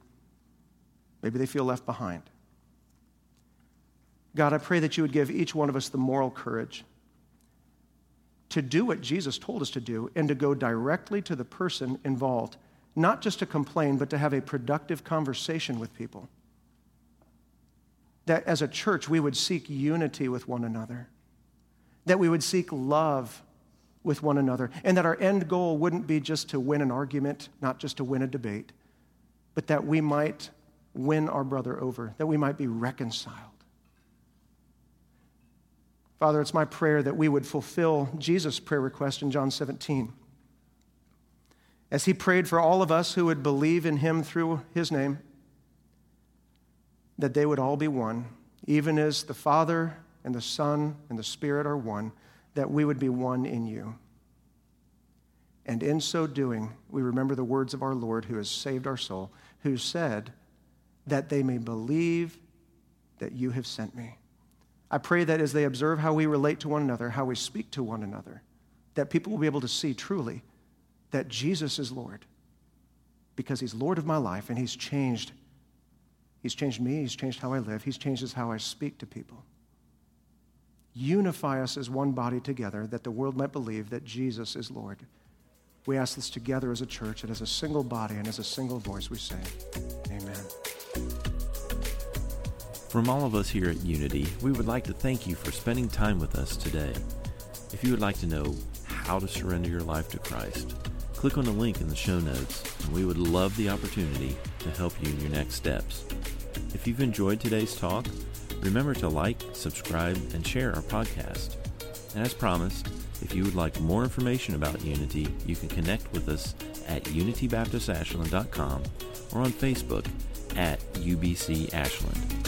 Maybe they feel left behind. God, I pray that you would give each one of us the moral courage to do what Jesus told us to do and to go directly to the person involved, not just to complain, but to have a productive conversation with people. That as a church, we would seek unity with one another, that we would seek love with one another, and that our end goal wouldn't be just to win an argument, not just to win a debate, but that we might win our brother over, that we might be reconciled. Father, it's my prayer that we would fulfill Jesus' prayer request in John 17. As he prayed for all of us who would believe in him through his name, that they would all be one, even as the Father and the Son and the Spirit are one, that we would be one in you. And in so doing, we remember the words of our Lord who has saved our soul, who said that they may believe that you have sent me. I pray that as they observe how we relate to one another, how we speak to one another, that people will be able to see truly that Jesus is Lord because he's Lord of my life and he's changed. He's changed me. He's changed how I live. He's changed how I speak to people. Unify us as one body together that the world might believe that Jesus is Lord. We ask this together as a church and as a single body and as a single voice we say, amen. From all of us here at Unity, we would like to thank you for spending time with us today. If you would like to know how to surrender your life to Christ, click on the link in the show notes, and we would love the opportunity to help you in your next steps. If you've enjoyed today's talk, remember to like, subscribe, and share our podcast. And as promised, if you would like more information about Unity, you can connect with us at unitybaptistashland.com or on Facebook at UBC Ashland.